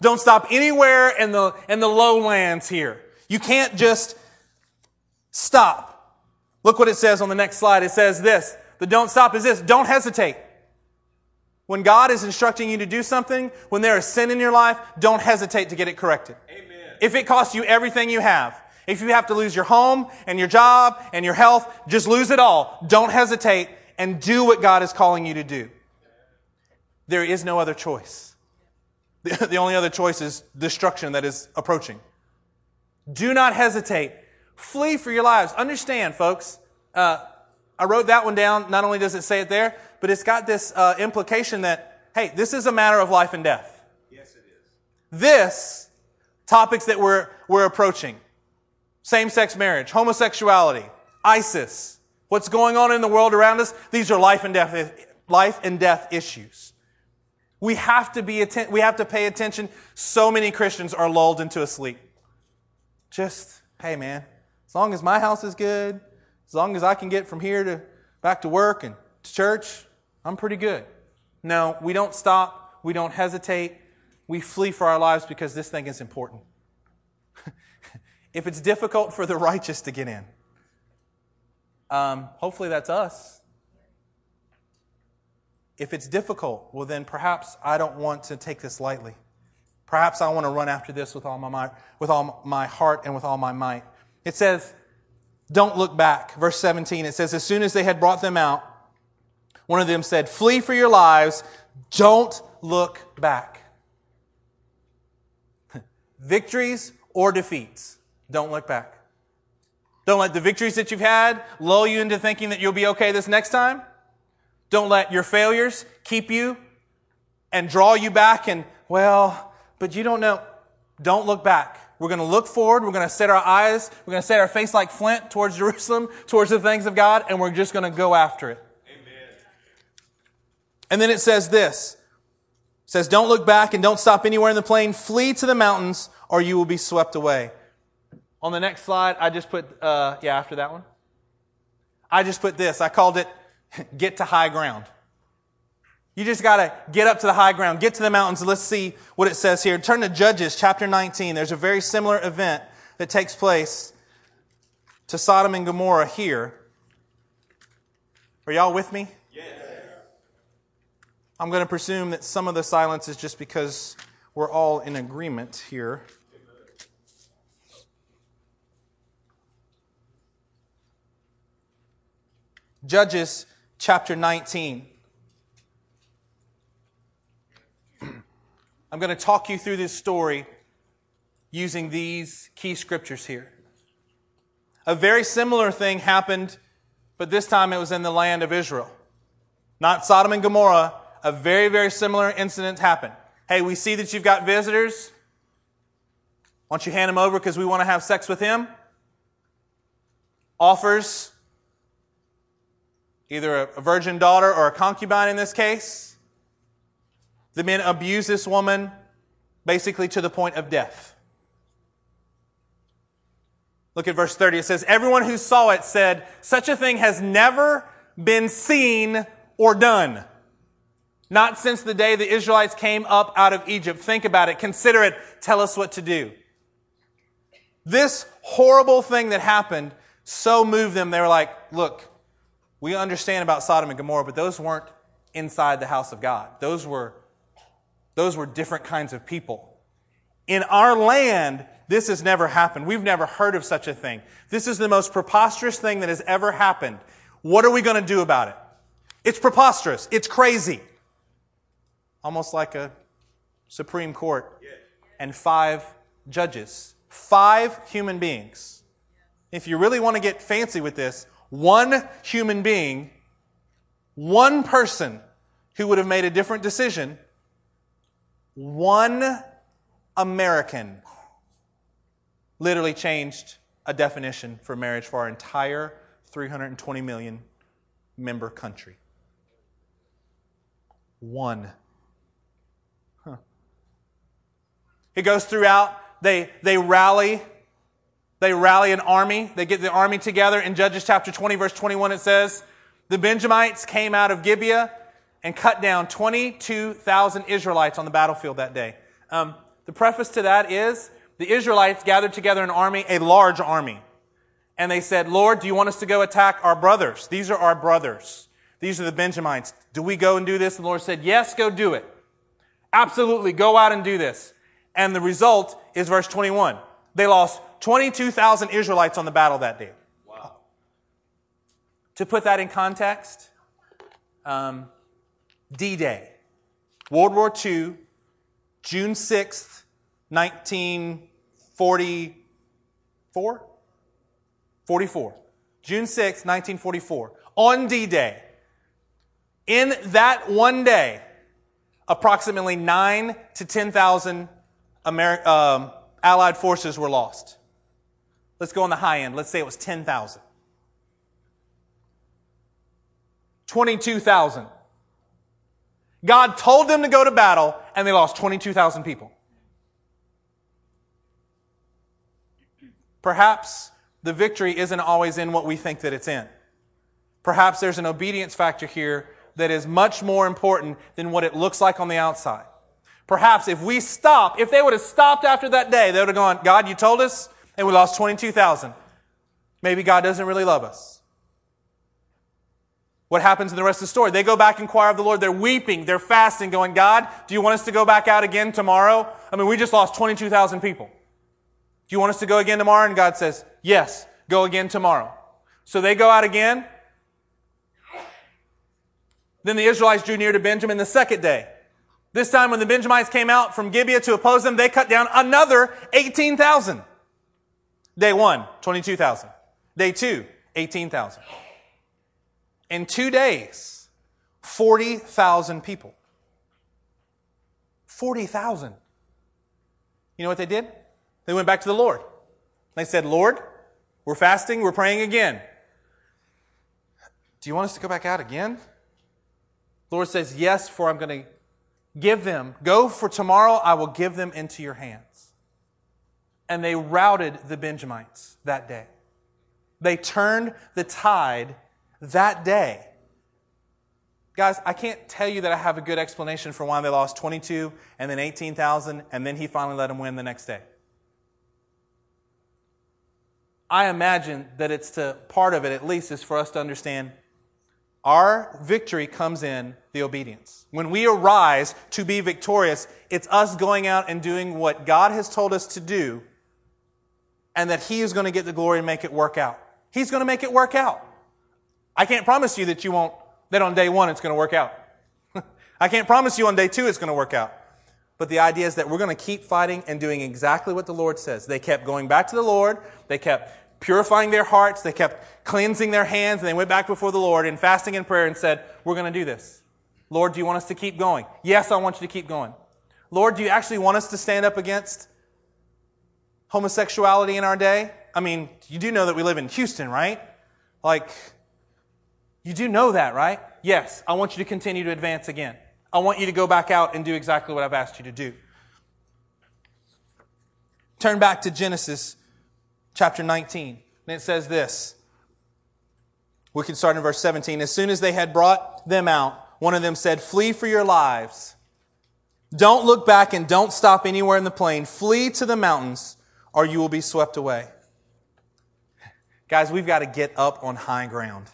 Don't stop anywhere in the lowlands here. You can't just stop. Look what it says on the next slide. It says this. The don't stop is this. Don't hesitate. When God is instructing you to do something, when there is sin in your life, don't hesitate to get it corrected. Amen. If it costs you everything you have, if you have to lose your home and your job and your health, just lose it all. Don't hesitate and do what God is calling you to do. There is no other choice. The only other choice is destruction that is approaching. Do not hesitate. Flee for your lives. Understand, folks, I wrote that one down. Not only does it say it there, but it's got this implication that, hey, this is a matter of life and death. Yes, it is. This, topics that we're approaching, same-sex marriage, homosexuality, ISIS, what's going on in the world around us, these are life and death issues. We have to pay attention. So many Christians are lulled into a sleep. Just, hey, man, as long as my house is good, as long as I can get from here to back to work and to church, I'm pretty good. No, we don't stop. We don't hesitate. We flee for our lives because this thing is important. If it's difficult for the righteous to get in, hopefully that's us. If it's difficult, well then perhaps I don't want to take this lightly. Perhaps I want to run after this with all my heart and with all my might. It says, don't look back. Verse 17, it says, as soon as they had brought them out, one of them said, "Flee for your lives. Don't look back." Victories or defeats. Don't look back. Don't let the victories that you've had lull you into thinking that you'll be okay this next time. Don't let your failures keep you and draw you back and, well, but you don't know. Don't look back. We're going to look forward. We're going to set our eyes. We're going to set our face like flint towards Jerusalem, towards the things of God, and we're just going to go after it. Amen. And then it says this. It says, don't look back and don't stop anywhere in the plain. Flee to the mountains or you will be swept away. On the next slide, I just put, after that one. I just put this. I called it, get to high ground. You just got to get up to the high ground, get to the mountains. Let's see what it says here. Turn to Judges chapter 19. There's a very similar event that takes place to Sodom and Gomorrah here. Are y'all with me? Yes. I'm going to presume that some of the silence is just because we're all in agreement here. Judges chapter 19. I'm going to talk you through this story using these key scriptures here. A very similar thing happened, but this time it was in the land of Israel. Not Sodom and Gomorrah. A very, very similar incident happened. Hey, we see that you've got visitors. Why don't you hand them over because we want to have sex with him? Offers either a virgin daughter or a concubine in this case. The men abuse this woman basically to the point of death. Look at verse 30. It says, everyone who saw it said, such a thing has never been seen or done. Not since the day the Israelites came up out of Egypt. Think about it. Consider it. Tell us what to do. This horrible thing that happened so moved them. They were like, look, we understand about Sodom and Gomorrah, but those weren't inside the house of God. Those were different kinds of people. In our land, this has never happened. We've never heard of such a thing. This is the most preposterous thing that has ever happened. What are we going to do about it? It's preposterous. It's crazy. Almost like a Supreme Court and 5 judges. 5 human beings. If you really want to get fancy with this, 1 human being, 1 person who would have made a different decision, 1 American literally changed a definition for marriage for our entire 320 million member country. 1. It goes throughout. They rally an army. They get the army together. In Judges chapter 20, verse 21, it says, the Benjamites came out of Gibeah and cut down 22,000 Israelites on the battlefield that day. The preface to that is the Israelites gathered together an army, a large army. And they said, Lord, do you want us to go attack our brothers? These are our brothers. These are the Benjamites. Do we go and do this? And the Lord said, yes, go do it. Absolutely, go out and do this. And the result is verse 21. They lost 22,000 Israelites on the battle that day. Wow. To put that in context, D-Day, World War II, June 6th, 1944? 44. June 6th, 1944. On D-Day, in that one day, approximately 9 to 10,000 Allied forces were lost. Let's go on the high end. Let's say it was 10,000. 22,000. God told them to go to battle, and they lost 22,000 people. Perhaps the victory isn't always in what we think that it's in. Perhaps there's an obedience factor here that is much more important than what it looks like on the outside. Perhaps if they would have stopped after that day, they would have gone, God, you told us, and we lost 22,000. Maybe God doesn't really love us. What happens in the rest of the story? They go back and inquire of the Lord. They're weeping. They're fasting, going, God, do you want us to go back out again tomorrow? I mean, we just lost 22,000 people. Do you want us to go again tomorrow? And God says, yes, go again tomorrow. So they go out again. Then the Israelites drew near to Benjamin the second day. This time when the Benjamites came out from Gibeah to oppose them, they cut down another 18,000. Day 1, 22,000. Day 2, 18,000. In 2 days, 40,000 people. 40,000. You know what they did? They went back to the Lord. They said, Lord, we're fasting, we're praying again. Do you want us to go back out again? The Lord says, yes, for I'm going to give them, go for tomorrow, I will give them into your hands. And they routed the Benjamites that day. They turned the tide that day. Guys, I can't tell you that I have a good explanation for why they lost 22 and then 18,000 and then he finally let them win the next day. I imagine that part of it at least is for us to understand our victory comes in the obedience. When we arise to be victorious, it's us going out and doing what God has told us to do and that He is going to get the glory and make it work out. He's going to make it work out. I can't promise you that on day 1 it's going to work out. I can't promise you on day 2 it's going to work out. But the idea is that we're going to keep fighting and doing exactly what the Lord says. They kept going back to the Lord. They kept purifying their hearts, they kept cleansing their hands, and they went back before the Lord in fasting and prayer and said, we're going to do this. Lord, do you want us to keep going? Yes, I want you to keep going. Lord, do you actually want us to stand up against homosexuality in our day? I mean, you do know that we live in Houston, right? Like, you do know that, right? Yes, I want you to continue to advance again. I want you to go back out and do exactly what I've asked you to do. Turn back to Genesis Chapter 19, and it says this. We can start in verse 17. As soon as they had brought them out, One of them said, "Flee for your lives. Don't look back and don't stop anywhere in the plain. Flee to the mountains or you will be swept away." Guys, we've got to get up on high ground.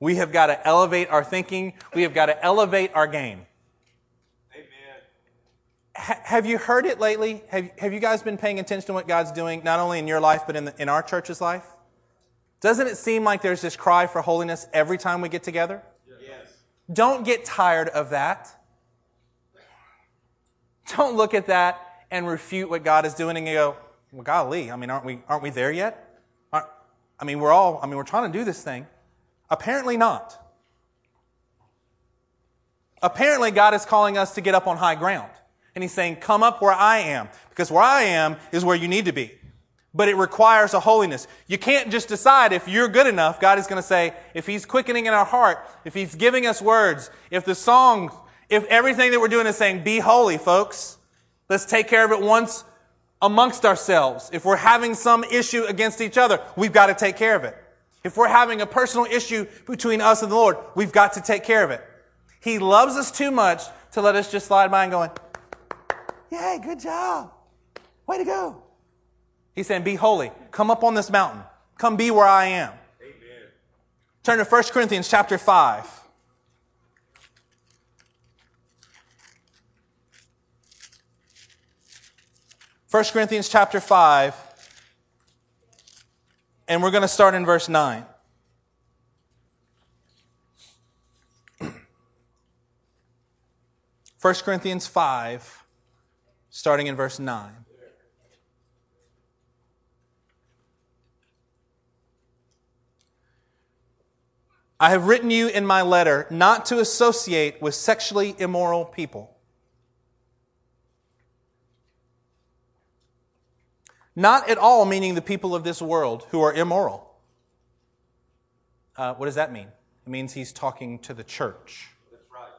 We have got to elevate our thinking. We have got to elevate our game. Amen. Have you heard it lately? Have you guys been paying attention to what God's doing, not only in your life, but in our church's life? Doesn't it seem like there's this cry for holiness every time we get together? Yes. Don't get tired of that. Don't look at that and refute what God is doing and you go, "Well, golly, I mean, aren't we there yet? We're trying to do this thing." Apparently not. Apparently God is calling us to get up on high ground. And He's saying, "Come up where I am," because where I am is where you need to be. But it requires a holiness. You can't just decide if you're good enough. God is going to say, if He's quickening in our heart, if He's giving us words, if the song, if everything that we're doing is saying, "Be holy, folks. Let's take care of it once amongst ourselves." If we're having some issue against each other, we've got to take care of it. If we're having a personal issue between us and the Lord, we've got to take care of it. He loves us too much to let us just slide by and going, "Yay, good job. Way to go." He's saying, "Be holy. Come up on this mountain. Come be where I am." Amen. Turn to 1 Corinthians chapter 5. And we're going to start in verse 9. First Corinthians 5, starting in verse 9. "I have written you in my letter not to associate with sexually immoral people." Not at all meaning the people of this world who are immoral. What does that mean? It means he's talking to the church. That's right.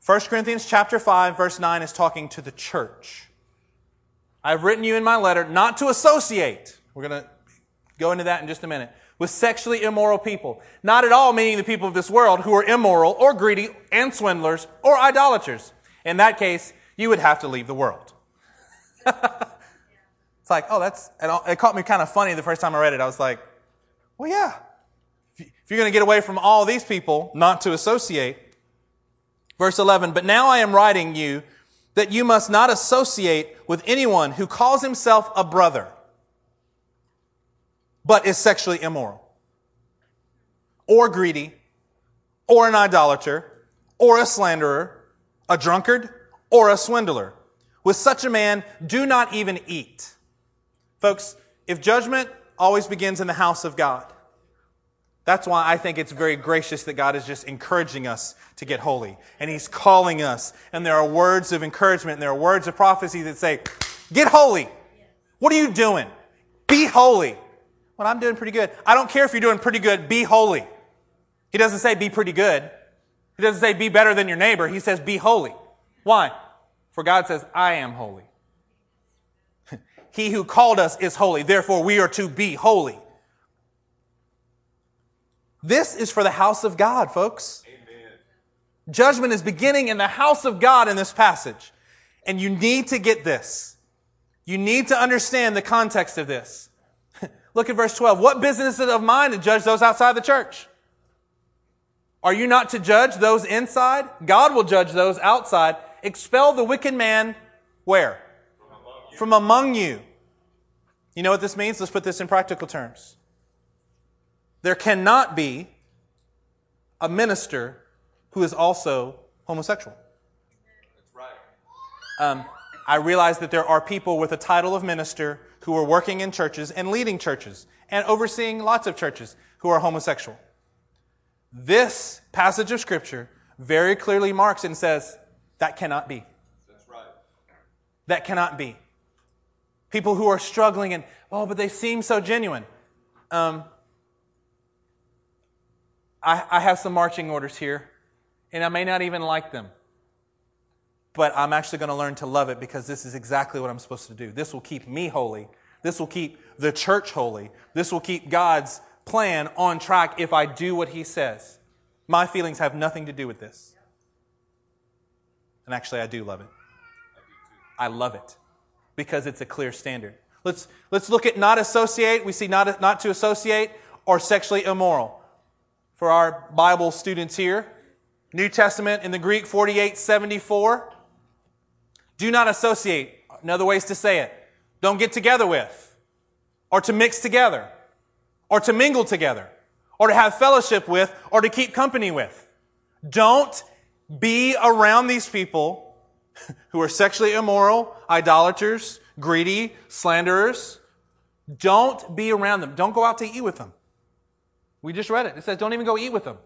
1 Corinthians chapter 5, verse 9 is talking to the church. "I've written you in my letter not to associate," we're going to go into that in just a minute, "with sexually immoral people." Not at all meaning the people of this world who are immoral or greedy and swindlers or idolaters. In that case, you would have to leave the world. It's like, oh, it caught me kind of funny the first time I read it. I was like, well, yeah. If you're going to get away from all these people, not to associate. Verse 11, "But now I am writing you that you must not associate with anyone who calls himself a brother, but is sexually immoral, or greedy, or an idolater, or a slanderer, a drunkard, or a swindler. With such a man, do not even eat." Folks, if judgment always begins in the house of God, that's why I think it's very gracious that God is just encouraging us to get holy. And He's calling us. And there are words of encouragement. And there are words of prophecy that say, "Get holy. What are you doing? Be holy." "Well, I'm doing pretty good." I don't care if you're doing pretty good. Be holy. He doesn't say be pretty good. He doesn't say be better than your neighbor. He says be holy. Why? For God says, "I am holy." He who called us is holy, therefore we are to be holy. This is for the house of God, folks. Amen. Judgment is beginning in the house of God in this passage. And you need to get this. You need to understand the context of this. Look at verse 12. "What business is it of mine to judge those outside the church? Are you not to judge those inside? God will judge those outside. Expel the wicked man," where? "From among you." You know what this means? Let's put this in practical terms. There cannot be a minister who is also homosexual. That's right. I realize that there are people with a title of minister who are working in churches and leading churches and overseeing lots of churches who are homosexual. This passage of Scripture very clearly marks and says, that cannot be. That's right. That cannot be. People who are struggling and, oh, but they seem so genuine. I have some marching orders here, and I may not even like them. But I'm actually going to learn to love it because this is exactly what I'm supposed to do. This will keep me holy. This will keep the church holy. This will keep God's plan on track if I do what He says. My feelings have nothing to do with this. And actually, I do love it. I love it because it's a clear standard. Let's look at not associate. We see not to associate or sexually immoral. For our Bible students here, New Testament in the Greek 48:74. Do not associate. Another ways to say it. Don't get together with, or to mix together, or to mingle together, or to have fellowship with, or to keep company with. Don't be around these people who are sexually immoral, idolaters, greedy, slanderers. Don't be around them. Don't go out to eat with them. We just read it. It says don't even go eat with them.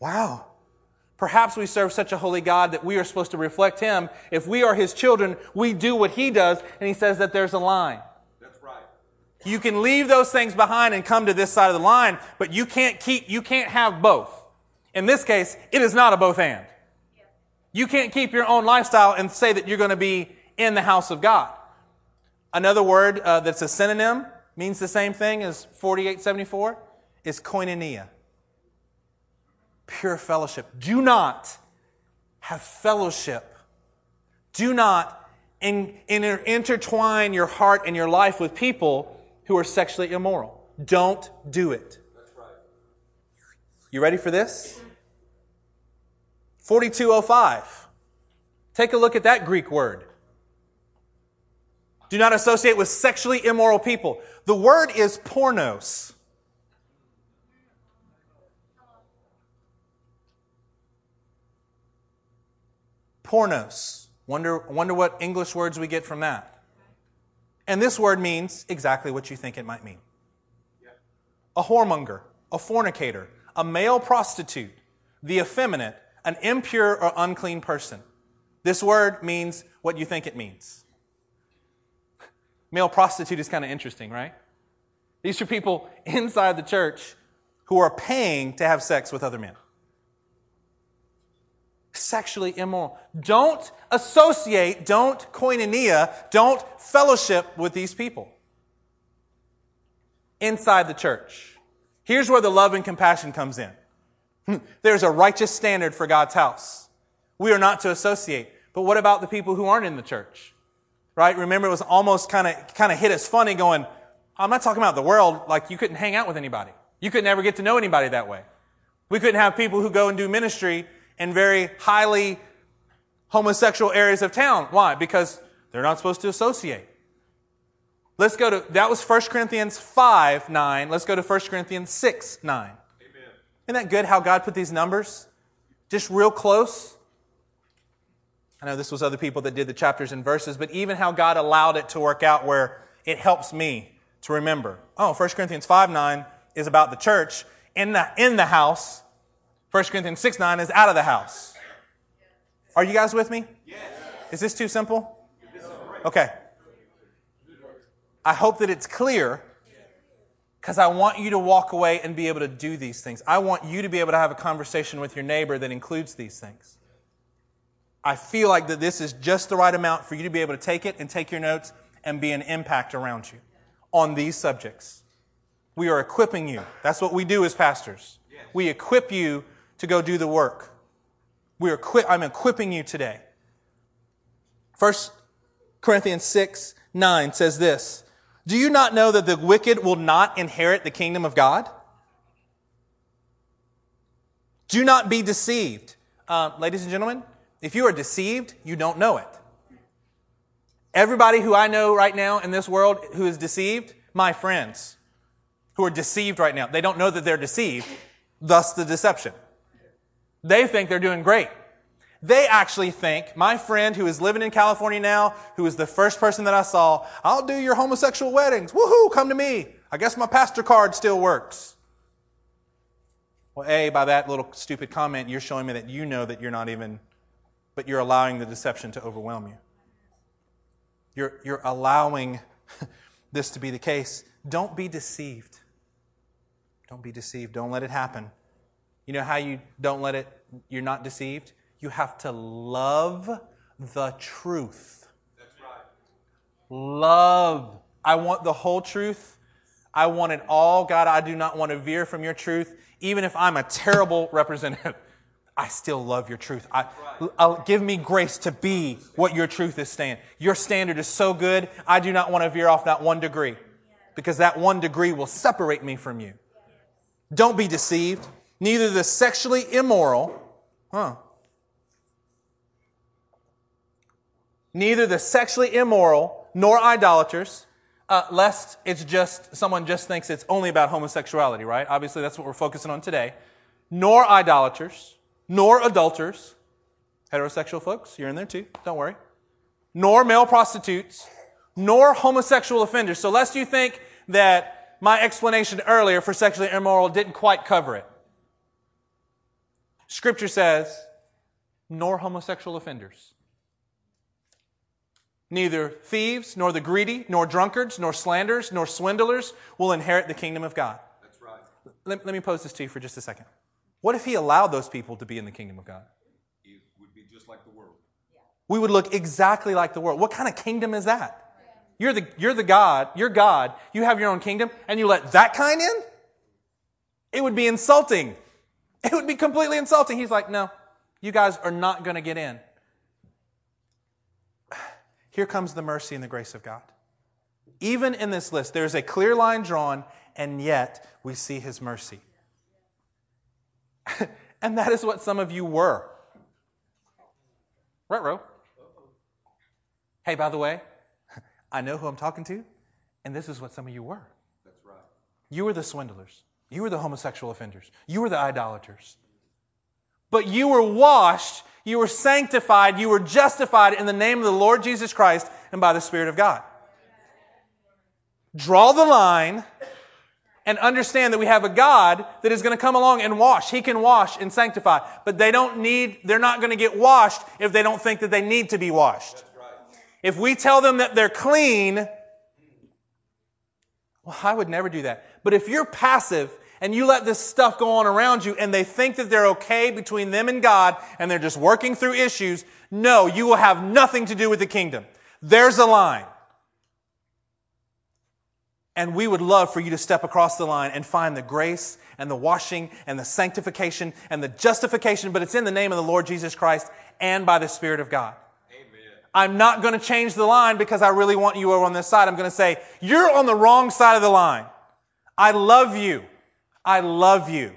Wow. Perhaps we serve such a holy God that we are supposed to reflect Him. If we are His children, we do what He does, and He says that there's a line. That's right. You can leave those things behind and come to this side of the line, but you can't have both. In this case, it is not a both and. You can't keep your own lifestyle and say that you're going to be in the house of God. Another word that's a synonym, means the same thing as 48:74, is koinonia. Pure fellowship. Do not have fellowship. Do not intertwine your heart and your life with people who are sexually immoral. Don't do it. That's right. You ready for this? 42:05. Take a look at that Greek word. Do not associate with sexually immoral people. The word is pornos. Pornos. Wonder what English words we get from that. And this word means exactly what you think it might mean. A whoremonger, a fornicator, a male prostitute, the effeminate, an impure or unclean person. This word means what you think it means. Male prostitute is kind of interesting, right? These are people inside the church who are paying to have sex with other men. Sexually immoral. Don't associate, don't koinonia, don't fellowship with these people inside the church. Here's where the love and compassion comes in. There's a righteous standard for God's house. We are not to associate. But what about the people who aren't in the church? Right? Remember, it was almost kind of hit us funny going, I'm not talking about the world, like you couldn't hang out with anybody. You could never get to know anybody that way. We couldn't have people who go and do ministry in very highly homosexual areas of town. Why? Because they're not supposed to associate. Let's go to, that was 1 Corinthians 5:9. Let's go to 1 Corinthians 6:9. Amen. Isn't that good how God put these numbers? Just real close. I know this was other people that did the chapters and verses, but even how God allowed it to work out where it helps me to remember. Oh, 1 Corinthians 5:9 is about the church in the house. 1 Corinthians 6:9 is out of the house. Are you guys with me? Yes. Is this too simple? Okay. I hope that it's clear because I want you to walk away and be able to do these things. I want you to be able to have a conversation with your neighbor that includes these things. I feel like that this is just the right amount for you to be able to take it and take your notes and be an impact around you on these subjects. We are equipping you. That's what we do as pastors. We equip you to go do the work. I'm equipping you today. 1 Corinthians 6:9 says this. Do you not know that the wicked will not inherit the kingdom of God? Do not be deceived. Ladies and gentlemen, if you are deceived, you don't know it. Everybody who I know right now in this world who is deceived, my friends who are deceived right now, they don't know that they're deceived, thus the deception. They think they're doing great. They actually think, my friend who is living in California now, who is the first person that I saw, I'll do your homosexual weddings. Woohoo, come to me. I guess my pastor card still works. Well, A, by that little stupid comment, you're showing me that you know that you're not even, but you're allowing the deception to overwhelm you. You're allowing this to be the case. Don't be deceived. Don't be deceived. Don't let it happen. You know how you don't let it, you're not deceived? You have to love the truth. That's right. Love. I want the whole truth. I want it all. God, I do not want to veer from your truth. Even if I'm a terrible representative, I still love your truth. Give me grace to be what your truth is saying. Your standard is so good, I do not want to veer off that 1 degree, because that 1 degree will separate me from you. Don't be deceived. Neither the sexually immoral, neither the sexually immoral nor idolaters, lest it's just someone just thinks it's only about homosexuality, right? Obviously, that's what we're focusing on today. Nor idolaters, nor adulterers, heterosexual folks, you're in there too, don't worry. Nor male prostitutes, nor homosexual offenders. So lest you think that my explanation earlier for sexually immoral didn't quite cover it. Scripture says, nor homosexual offenders. Neither thieves, nor the greedy, nor drunkards, nor slanderers, nor swindlers will inherit the kingdom of God. That's right. Let me pose this to you for just a second. What if he allowed those people to be in the kingdom of God? It would be just like the world. Yeah. We would look exactly like the world. What kind of kingdom is that? Yeah. You're God, you have your own kingdom, and you let that kind in? It would be insulting. It would be completely insulting. He's like, no, you guys are not going to get in. Here comes the mercy and the grace of God. Even in this list, there is a clear line drawn, and yet we see his mercy. And that is what some of you were. Ruh-roh. Hey, by the way, I know who I'm talking to, and this is what some of you were. That's right. You were the swindlers. You were the homosexual offenders. You were the idolaters. But you were washed, you were sanctified, you were justified in the name of the Lord Jesus Christ and by the Spirit of God. Draw the line. And understand that we have a God that is going to come along and wash. He can wash and sanctify. But they're not going to get washed if they don't think that they need to be washed. That's right. If we tell them that they're clean, well, I would never do that. But if you're passive and you let this stuff go on around you and they think that they're okay between them and God and they're just working through issues, no, you will have nothing to do with the kingdom. There's a line. And we would love for you to step across the line and find the grace and the washing and the sanctification and the justification, but it's in the name of the Lord Jesus Christ and by the Spirit of God. Amen. I'm not going to change the line because I really want you over on this side. I'm going to say, you're on the wrong side of the line. I love you. I love you.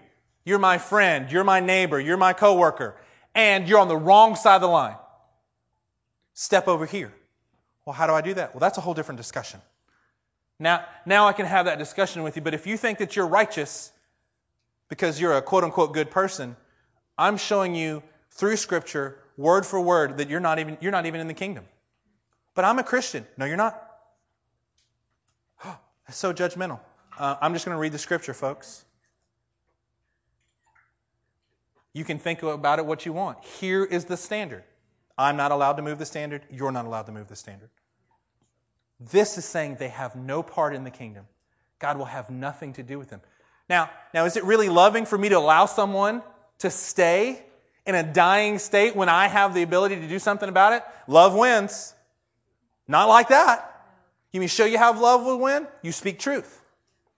You're my friend. You're my neighbor. You're my coworker. And you're on the wrong side of the line. Step over here. Well, how do I do that? Well, that's a whole different discussion. Now I can have that discussion with you, but if you think that you're righteous because you're a quote-unquote good person, I'm showing you through Scripture, word for word, that you're not even in the kingdom. But I'm a Christian. No, you're not. Oh, that's so judgmental. I'm just going to read the Scripture, folks. You can think about it what you want. Here is the standard. I'm not allowed to move the standard. You're not allowed to move the standard. This is saying they have no part in the kingdom. God will have nothing to do with them. Now, is it really loving for me to allow someone to stay in a dying state when I have the ability to do something about it? Love wins. Not like that. You mean show you how love will win? You speak truth.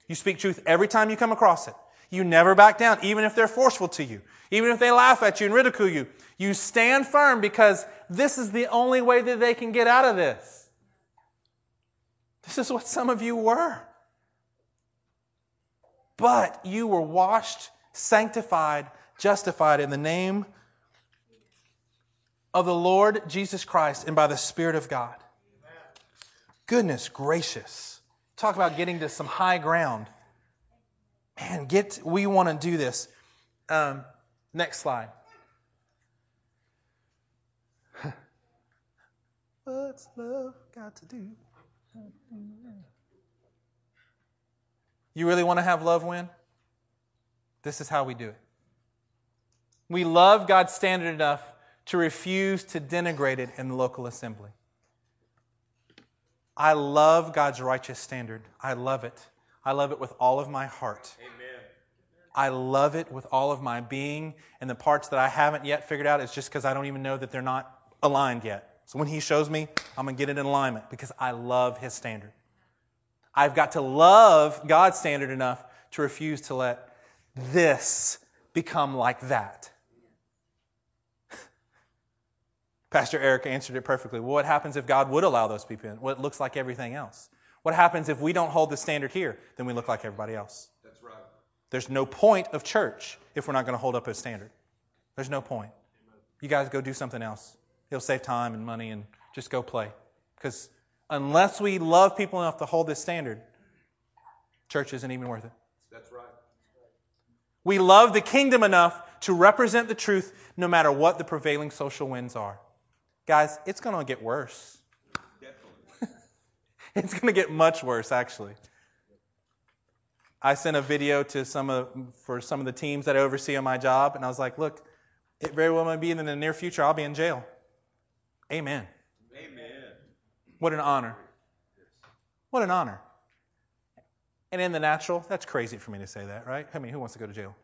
You speak truth every time you come across it. You never back down, even if they're forceful to you. Even if they laugh at you and ridicule you. You stand firm because this is the only way that they can get out of this. This is what some of you were. But you were washed, sanctified, justified in the name of the Lord Jesus Christ and by the Spirit of God. Amen. Goodness gracious. Talk about getting to some high ground. Man, we want to do this. Next slide. What's love got to do? You really want to have love win? This is how we do it. We love God's standard enough to refuse to denigrate it in the local assembly. I love God's righteous standard. I love it. I love it with all of my heart. Amen. I love it with all of my being, and the parts that I haven't yet figured out is just because I don't even know that they're not aligned yet. So when he shows me, I'm going to get it in alignment because I love his standard. I've got to love God's standard enough to refuse to let this become like that. Pastor Eric answered it perfectly. Well, what happens if God would allow those people in? Well, it looks like everything else. What happens if we don't hold the standard here? Then we look like everybody else. That's right. There's no point of church if we're not going to hold up a standard. There's no point. You guys go do something else. It'll save time and money and just go play. Because unless we love people enough to hold this standard, church isn't even worth it. That's right. We love the kingdom enough to represent the truth no matter what the prevailing social winds are. Guys, it's going to get worse. It's going to get much worse, actually. I sent a video to some of the teams that I oversee on my job, and I was like, look, it very well may be that in the near future I'll be in jail. Amen. Amen. What an honor. What an honor. And in the natural, that's crazy for me to say that, right? I mean, who wants to go to jail?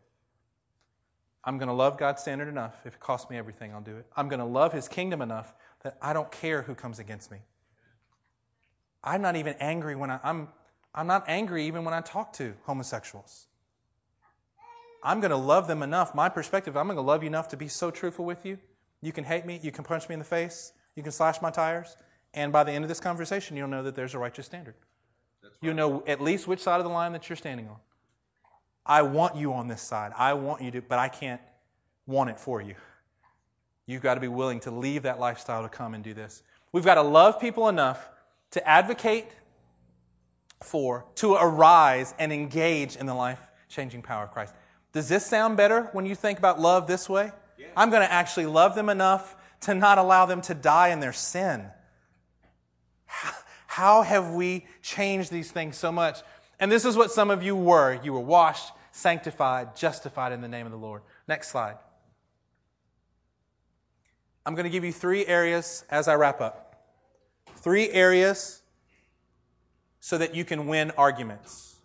I'm going to love God's standard enough. If it costs me everything, I'll do it. I'm going to love His kingdom enough that I don't care who comes against me. I'm not even angry when I'm not angry even when I talk to homosexuals. I'm going to love them enough. My perspective, I'm going to love you enough to be so truthful with you. You can hate me. You can punch me in the face. You can slash my tires. And by the end of this conversation, you'll know that there's a righteous standard. Right. You'll know at least which side of the line that you're standing on. I want you on this side. I want you to, but I can't want it for you. You've got to be willing to leave that lifestyle to come and do this. We've got to love people enough to advocate for, to arise and engage in the life-changing power of Christ. Does this sound better when you think about love this way? Yeah. I'm going to actually love them enough to not allow them to die in their sin. How have we changed these things so much? And this is what some of you were. You were washed, sanctified, justified in the name of the Lord. Next slide. I'm going to give you 3 areas as I wrap up. 3 areas so that you can win arguments,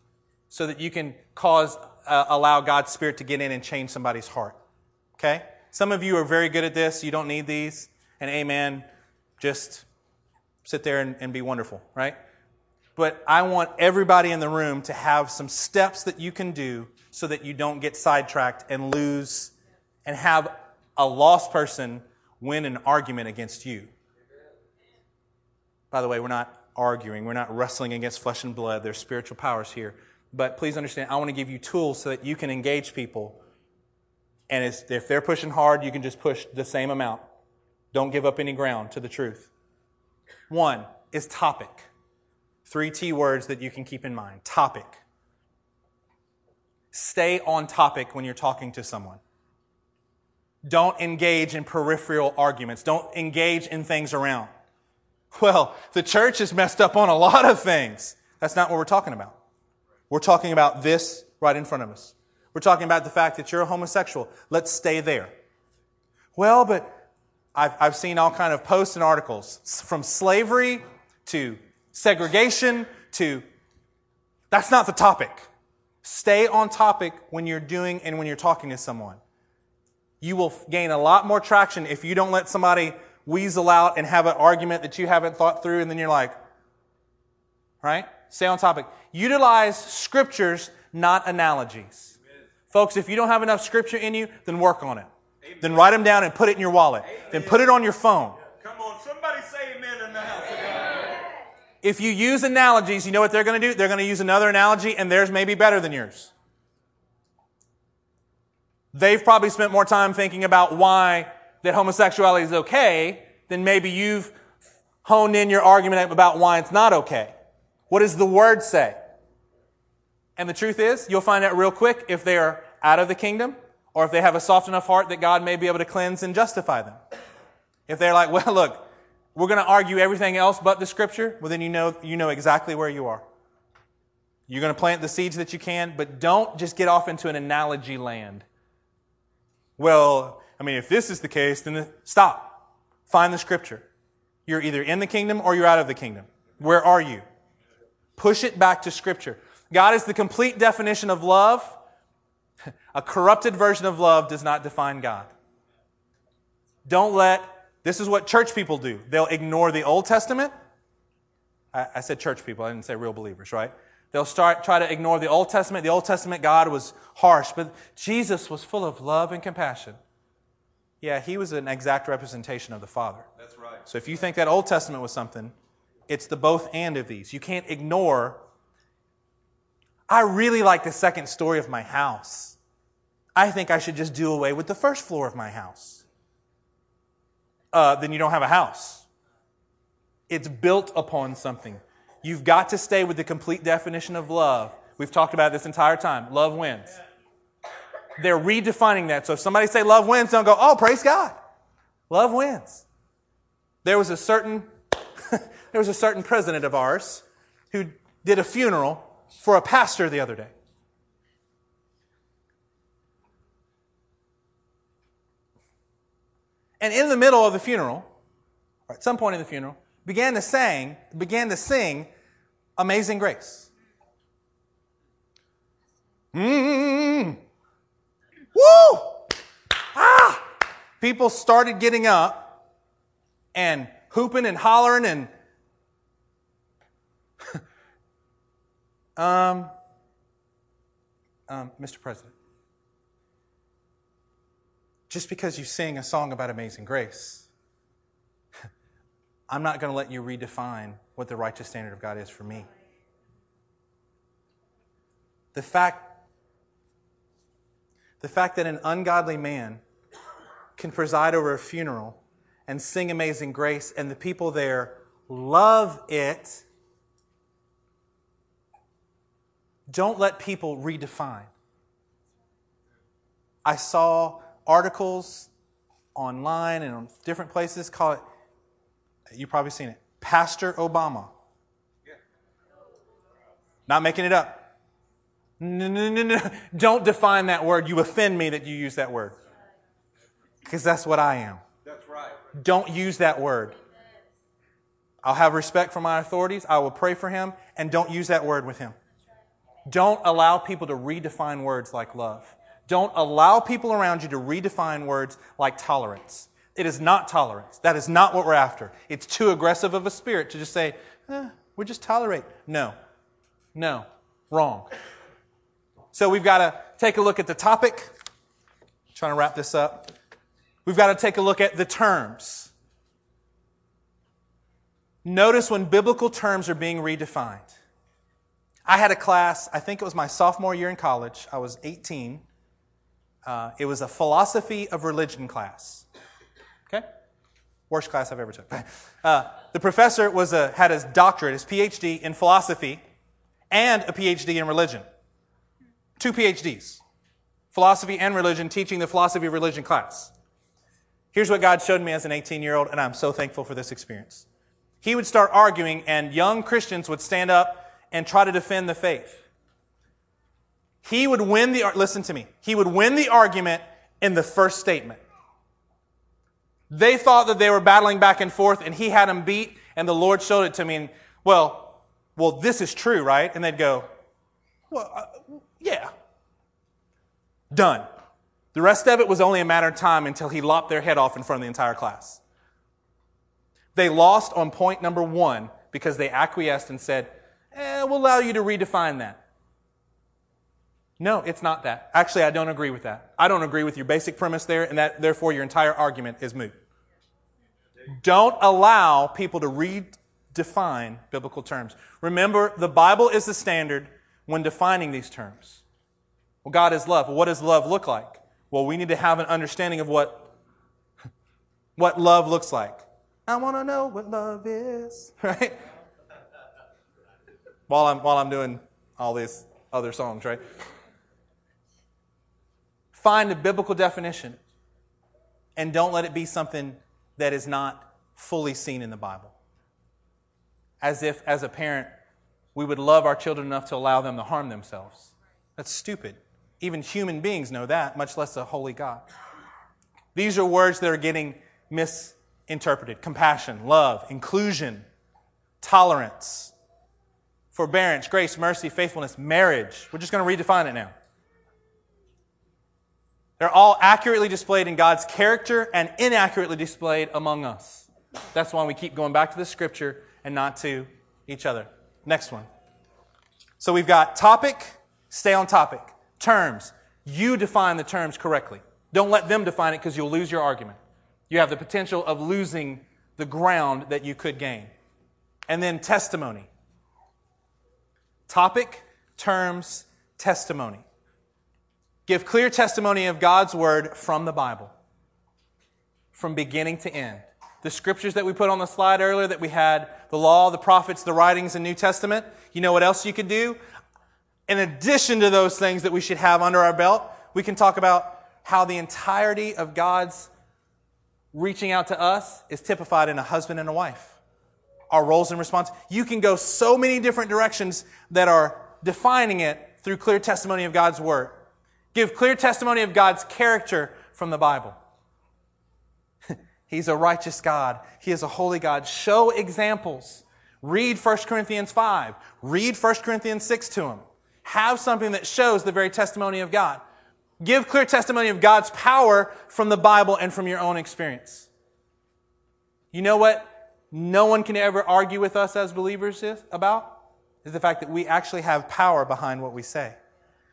so that you can allow God's Spirit to get in and change somebody's heart, okay? Some of you are very good at this. You don't need these, and amen, just sit there and be wonderful, right? But I want everybody in the room to have some steps that you can do so that you don't get sidetracked and lose and have a lost person win an argument against you. By the way, we're not arguing. We're not wrestling against flesh and blood. There's spiritual powers here. But please understand, I want to give you tools so that you can engage people. And if they're pushing hard, you can just push the same amount. Don't give up any ground to the truth. 1 is topic. 3 T words that you can keep in mind. Topic. Stay on topic when you're talking to someone. Don't engage in peripheral arguments. Don't engage in things around. Well, the church is messed up on a lot of things. That's not what we're talking about. We're talking about this right in front of us. We're talking about the fact that you're a homosexual. Let's stay there. Well, but I've seen all kind of posts and articles from slavery to segregation to... That's not the topic. Stay on topic when you're doing and when you're talking to someone. You will gain a lot more traction if you don't let somebody weasel out and have an argument that you haven't thought through, and then you're like, right? Stay on topic. Utilize scriptures, not analogies. Amen. Folks, if you don't have enough scripture in you, then work on it. Amen. Then write them down and put it in your wallet. Amen. Then put it on your phone. Come on, somebody say amen in the house. Amen. If you use analogies, you know what they're going to do? They're going to use another analogy, and theirs may be better than yours. They've probably spent more time thinking about why that homosexuality is okay, then maybe you've honed in your argument about why it's not okay. What does the Word say? And the truth is, you'll find out real quick if they are out of the kingdom or if they have a soft enough heart that God may be able to cleanse and justify them. If they're like, well, look, we're going to argue everything else but the Scripture, well, then you know exactly where you are. You're going to plant the seeds that you can, but don't just get off into an analogy land. Well, I mean, if this is the case, then stop. Find the Scripture. You're either in the kingdom or you're out of the kingdom. Where are you? Push it back to Scripture. God is the complete definition of love. A corrupted version of love does not define God. This is what church people do. They'll ignore the Old Testament I said church people, I didn't say real believers, right? They'll try to ignore the Old Testament. The Old Testament God was harsh, but Jesus was full of love and compassion. Yeah, he was an exact representation of the Father. That's right. So if you think that Old Testament was something, it's the both and of these. You can't ignore. I really like the second story of my house. I think I should just do away with the first floor of my house. Then you don't have a house. It's built upon something. You've got to stay with the complete definition of love. We've talked about it this entire time. Love wins. They're redefining that. So if somebody say love wins, don't go, oh, praise God. Love wins. There was a certain president of ours who did a funeral for a pastor the other day. And in the middle of the funeral, or at some point in the funeral, began to sing Amazing Grace. Woo! Ah! People started getting up and hooping and hollering and Mr. President, just because you sing a song about Amazing Grace, I'm not going to let you redefine what the righteous standard of God is for me. The fact that an ungodly man can preside over a funeral and sing Amazing Grace and the people there love it, don't let people redefine. I saw articles online and on different places call it, you've probably seen it, Pastor Obama. Yeah. Not making it up. No. Don't define that word. You offend me that you use that word. Because that's what I am. That's right. Don't use that word. I'll have respect for my authorities. I will pray for him. And don't use that word with him. Don't allow people to redefine words like love. Don't allow people around you to redefine words like tolerance. It is not tolerance. That is not what we're after. It's too aggressive of a spirit to just say, we'll just tolerate. No. Wrong. So we've got to take a look at the topic. I'm trying to wrap this up. We've got to take a look at the terms. Notice when biblical terms are being redefined. I had a class, I think it was my sophomore year in college. I was 18. It was a philosophy of religion class. Okay? Worst class I've ever took. The professor had his doctorate, his PhD in philosophy and a PhD in religion. 2 PhDs, philosophy and religion, teaching the philosophy of religion class. Here's what God showed me as an 18-year-old, and I'm so thankful for this experience. He would start arguing, and young Christians would stand up and try to defend the faith. He would win the argument in the first statement. They thought that they were battling back and forth, and he had them beat, and the Lord showed it to me. And, well, this is true, right? And they'd go, yeah. Done. The rest of it was only a matter of time until he lopped their head off in front of the entire class. They lost on point number 1 because they acquiesced and said, we'll allow you to redefine that. No, it's not that. Actually, I don't agree with that. I don't agree with your basic premise there, and that therefore your entire argument is moot. Don't allow people to redefine biblical terms. Remember, the Bible is the standard when defining these terms. Well, God is love. Well, what does love look like? Well, we need to have an understanding of what love looks like. I want to know what love is, right? While I'm doing all these other songs, right? Find a biblical definition and don't let it be something that is not fully seen in the Bible. As if, as a parent, we would love our children enough to allow them to harm themselves. That's stupid. Even human beings know that, much less a holy God. These are words that are getting misinterpreted. Compassion, love, inclusion, tolerance, forbearance, grace, mercy, faithfulness, marriage. We're just going to redefine it now. They're all accurately displayed in God's character and inaccurately displayed among us. That's why we keep going back to the Scripture and not to each other. Next one. So we've got topic, stay on topic. Terms, you define the terms correctly. Don't let them define it because you'll lose your argument. You have the potential of losing the ground that you could gain. And then testimony. Topic, terms, testimony. Give clear testimony of God's Word from the Bible, from beginning to end. The scriptures that we put on the slide earlier that we had, the law, the prophets, the writings, and New Testament. You know what else you could do? In addition to those things that we should have under our belt, we can talk about how the entirety of God's reaching out to us is typified in a husband and a wife. Our roles and responsibilities. You can go so many different directions that are defining it through clear testimony of God's Word. Give clear testimony of God's character from the Bible. He's a righteous God. He is a holy God. Show examples. Read 1 Corinthians 5. Read 1 Corinthians 6 to him. Have something that shows the very testimony of God. Give clear testimony of God's power from the Bible and from your own experience. You know what no one can ever argue with us as believers is the fact that we actually have power behind what we say.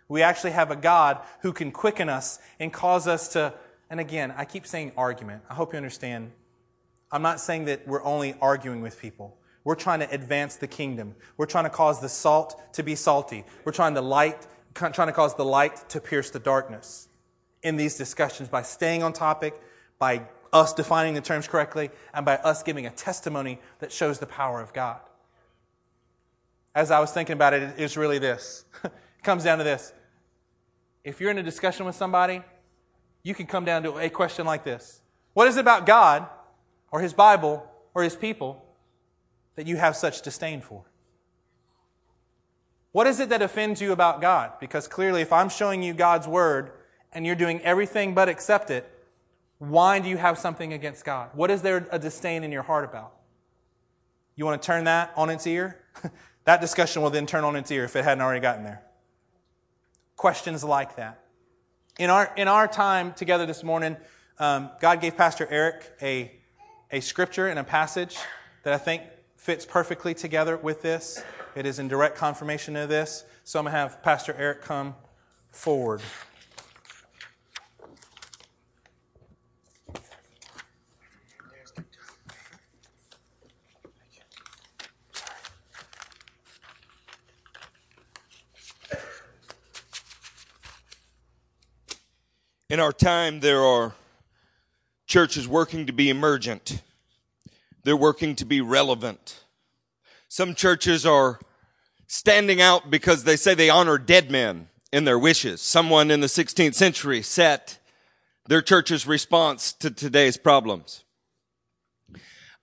We actually have a God who can quicken us and cause us to, and again, I keep saying argument. I hope you understand. I'm not saying that we're only arguing with people. We're trying to advance the kingdom. We're trying to cause the salt to be salty. We're trying to cause the light to pierce the darkness in these discussions by staying on topic, by us defining the terms correctly, and by us giving a testimony that shows the power of God. As I was thinking about it, it's really this. It comes down to this. If you're in a discussion with somebody, you can come down to a question like this. What is it about God or His Bible or His people that you have such disdain for? What is it that offends you about God? Because clearly if I'm showing you God's Word and you're doing everything but accept it, why do you have something against God? What is there a disdain in your heart about? You want to turn that on its ear? That discussion will then turn on its ear if it hadn't already gotten there. Questions like that. In our time together this morning, God gave Pastor Eric a scripture and a passage that I think fits perfectly together with this. It is in direct confirmation of this. So I'm going to have Pastor Eric come forward. In our time, there are churches working to be emergent. They're working to be relevant. Some churches are standing out because they say they honor dead men in their wishes. Someone in the 16th century set their church's response to today's problems.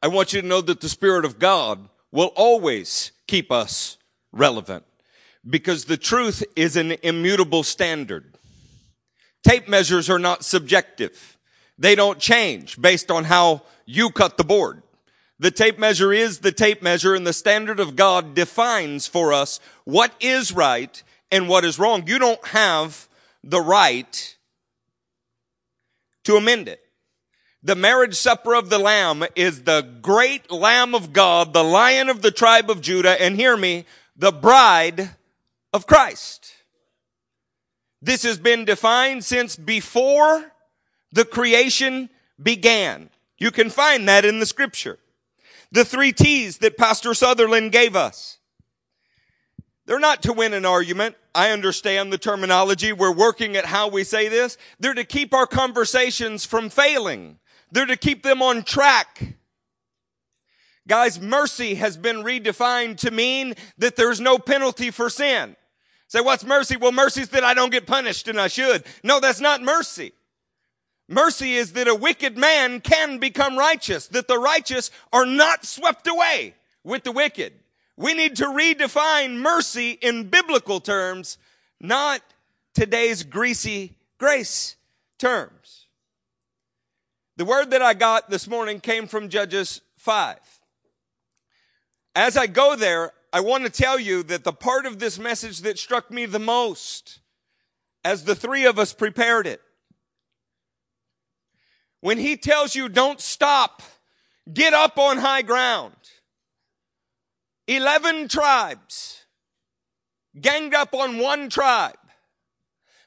I want you to know that the Spirit of God will always keep us relevant because the truth is an immutable standard. Tape measures are not subjective. They don't change based on how you cut the board. The tape measure is the tape measure, and the standard of God defines for us what is right and what is wrong. You don't have the right to amend it. The marriage supper of the Lamb is the great Lamb of God, the Lion of the tribe of Judah, and hear me, the bride of Christ. This has been defined since before the creation began. You can find that in the scripture. The 3 T's that Pastor Sutherland gave us. They're not to win an argument. I understand the terminology. We're working at how we say this. They're to keep our conversations from failing. They're to keep them on track. Guys, mercy has been redefined to mean that there's no penalty for sin. Say, what's mercy? Well, mercy's that I don't get punished and I should. No, that's not mercy. Mercy is that a wicked man can become righteous, that the righteous are not swept away with the wicked. We need to redefine mercy in biblical terms, not today's greasy grace terms. The word that I got this morning came from Judges 5. As I go there, I want to tell you that the part of this message that struck me the most as the three of us prepared it. When he tells you don't stop, get up on high ground. 11 tribes ganged up on one tribe.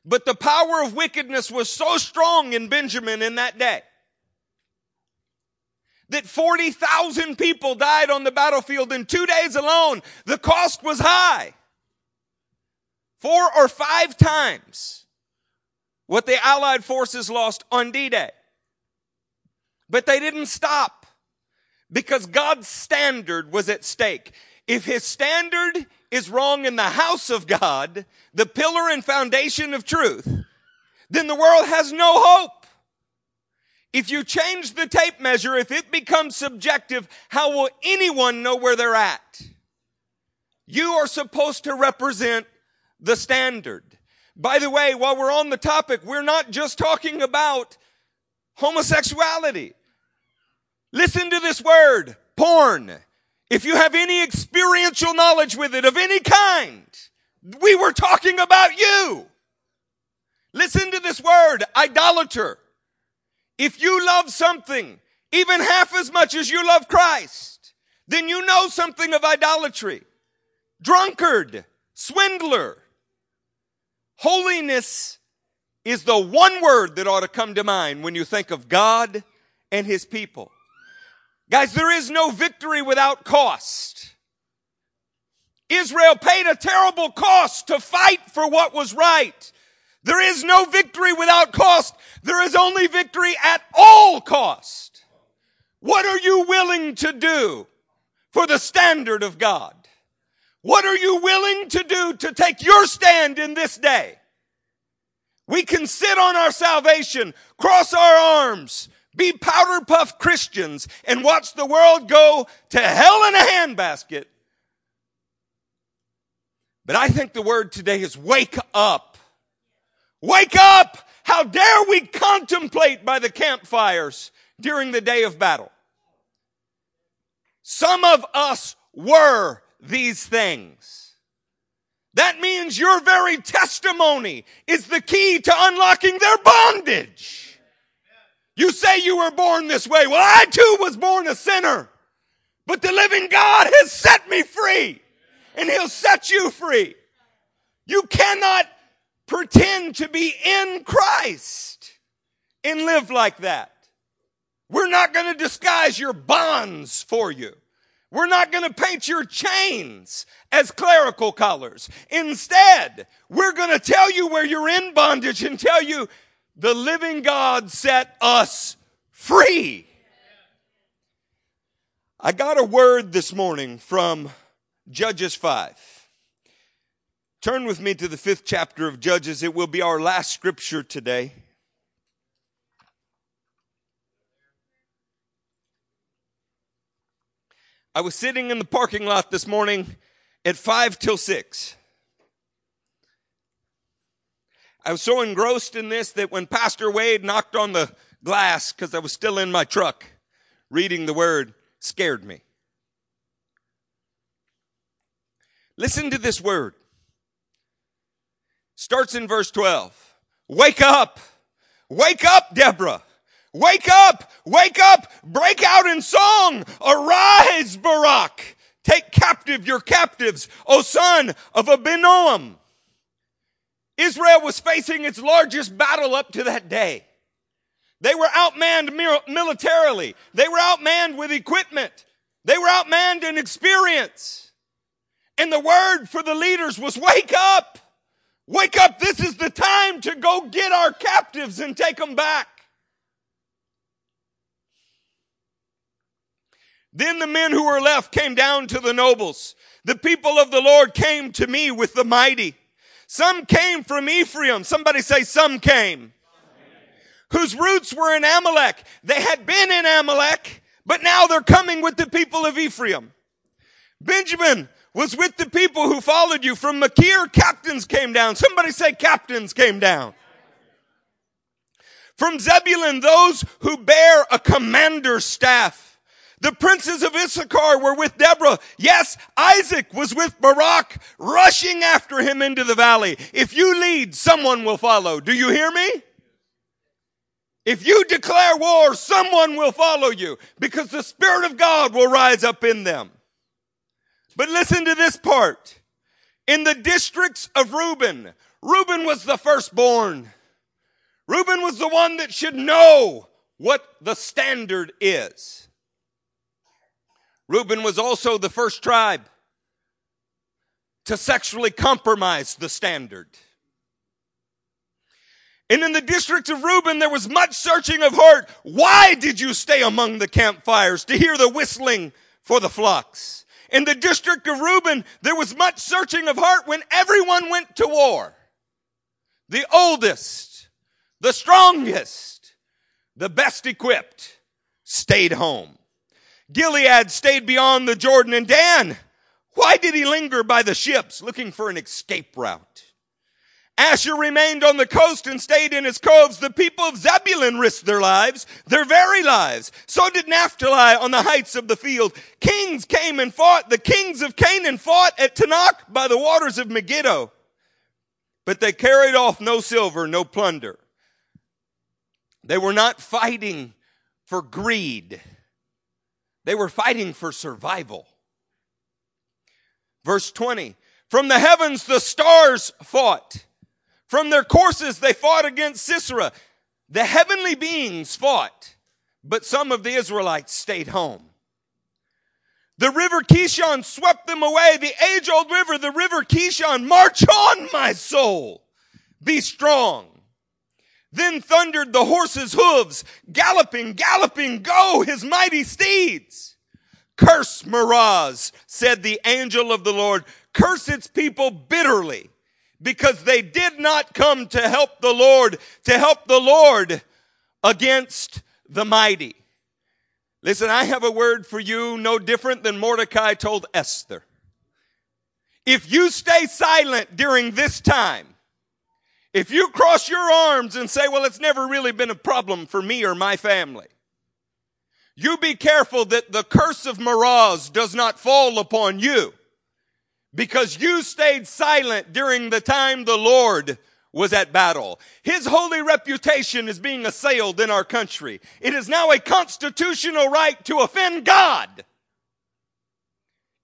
But the power of wickedness was so strong in Benjamin in that day that 40,000 people died on the battlefield in 2 days alone. The cost was high. 4 or 5 times what the Allied forces lost on D-Day. But they didn't stop because God's standard was at stake. If his standard is wrong in the house of God, the pillar and foundation of truth, then the world has no hope. If you change the tape measure, if it becomes subjective, how will anyone know where they're at? You are supposed to represent the standard. By the way, while we're on the topic, we're not just talking about homosexuality. Listen to this word, porn. If you have any experiential knowledge with it of any kind, we were talking about you. Listen to this word, idolater. If you love something even half as much as you love Christ, then you know something of idolatry. Drunkard, swindler. Holiness is the one word that ought to come to mind when you think of God and his people. Guys, there is no victory without cost. Israel paid a terrible cost to fight for what was right. There is no victory without cost. There is only victory at all cost. What are you willing to do for the standard of God? What are you willing to do to take your stand in this day? We can sit on our salvation, cross our arms, be powder puff Christians, and watch the world go to hell in a handbasket. But I think the word today is wake up. Wake up! How dare we contemplate by the campfires during the day of battle? Some of us were these things. That means your very testimony is the key to unlocking their bondage. You say you were born this way. Well, I too was born a sinner. But the living God has set me free. And he'll set you free. You cannot pretend to be in Christ and live like that. We're not going to disguise your bonds for you. We're not going to paint your chains as clerical collars. Instead, we're going to tell you where you're in bondage and tell you the living God set us free. I got a word this morning from Judges 5. Turn with me to the 5th chapter of Judges. It will be our last scripture today. I was sitting in the parking lot this morning at 5 till 6. I was so engrossed in this that when Pastor Wade knocked on the glass, because I was still in my truck, reading the word scared me. Listen to this word. Starts in verse 12. Wake up. Wake up, Deborah. Wake up. Wake up. Break out in song. Arise, Barak. Take captive your captives, O son of Abinoam. Israel was facing its largest battle up to that day. They were outmanned militarily. They were outmanned with equipment. They were outmanned in experience. And the word for the leaders was wake up. Wake up, this is the time to go get our captives and take them back. Then the men who were left came down to the nobles. The people of the Lord came to me with the mighty. Some came from Ephraim. Somebody say, some came. Whose roots were in Amalek. They had been in Amalek, but now they're coming with the people of Ephraim. Benjamin was with the people who followed you. From Machir, captains came down. Somebody say captains came down. From Zebulun, those who bear a commander's staff. The princes of Issachar were with Deborah. Yes, Isaac was with Barak, rushing after him into the valley. If you lead, someone will follow. Do you hear me? If you declare war, someone will follow you because the Spirit of God will rise up in them. But listen to this part. In the districts of Reuben, Reuben was the firstborn. Reuben was the one that should know what the standard is. Reuben was also the first tribe to sexually compromise the standard. And in the district of Reuben, there was much searching of heart. Why did you stay among the campfires to hear the whistling for the flocks? In the district of Reuben, there was much searching of heart when everyone went to war. The oldest, the strongest, the best equipped stayed home. Gilead stayed beyond the Jordan. And Dan, why did he linger by the ships looking for an escape route? Asher remained on the coast and stayed in his coves. The people of Zebulun risked their lives, their very lives. So did Naphtali on the heights of the field. Kings came and fought. The kings of Canaan fought at Tanakh by the waters of Megiddo. But they carried off no silver, no plunder. They were not fighting for greed. They were fighting for survival. Verse 20, from the heavens the stars fought. From their courses they fought against Sisera. The heavenly beings fought, but some of the Israelites stayed home. The river Kishon swept them away. The age-old river, the river Kishon, march on, my soul, be strong. Then thundered the horse's hooves, galloping, galloping, go his mighty steeds. Curse Meroz, said the angel of the Lord. Curse its people bitterly, because they did not come to help the Lord against the mighty. Listen, I have a word for you, no different than Mordecai told Esther. If you stay silent during this time, if you cross your arms and say, well, it's never really been a problem for me or my family, you be careful that the curse of Meroz does not fall upon you, because you stayed silent during the time the Lord was at battle. His holy reputation is being assailed in our country. It is now a constitutional right to offend God.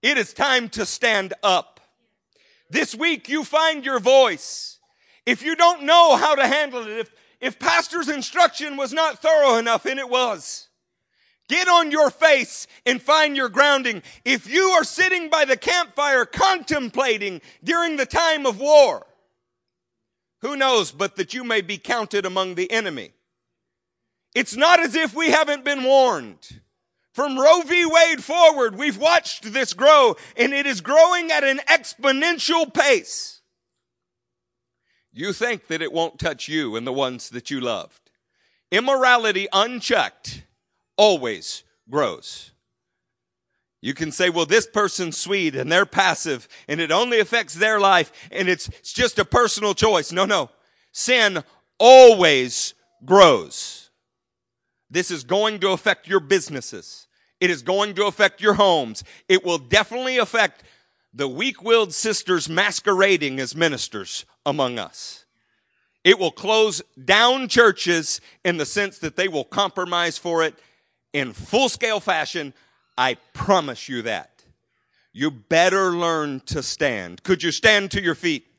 It is time to stand up. This week you find your voice. If you don't know how to handle it, if pastor's instruction was not thorough enough, and it was, get on your face and find your grounding. If you are sitting by the campfire contemplating during the time of war, who knows but that you may be counted among the enemy. It's not as if we haven't been warned. From Roe v. Wade forward, we've watched this grow, and it is growing at an exponential pace. You think that it won't touch you and the ones that you loved. Immorality unchecked always grows. You can say, well, this person's sweet and they're passive and it only affects their life and it's just a personal choice. No. Sin always grows. This is going to affect your businesses. It is going to affect your homes. It will definitely affect the weak-willed sisters masquerading as ministers among us. It will close down churches in the sense that they will compromise for it in full-scale fashion. I promise you that. You better learn to stand. Could you stand to your feet?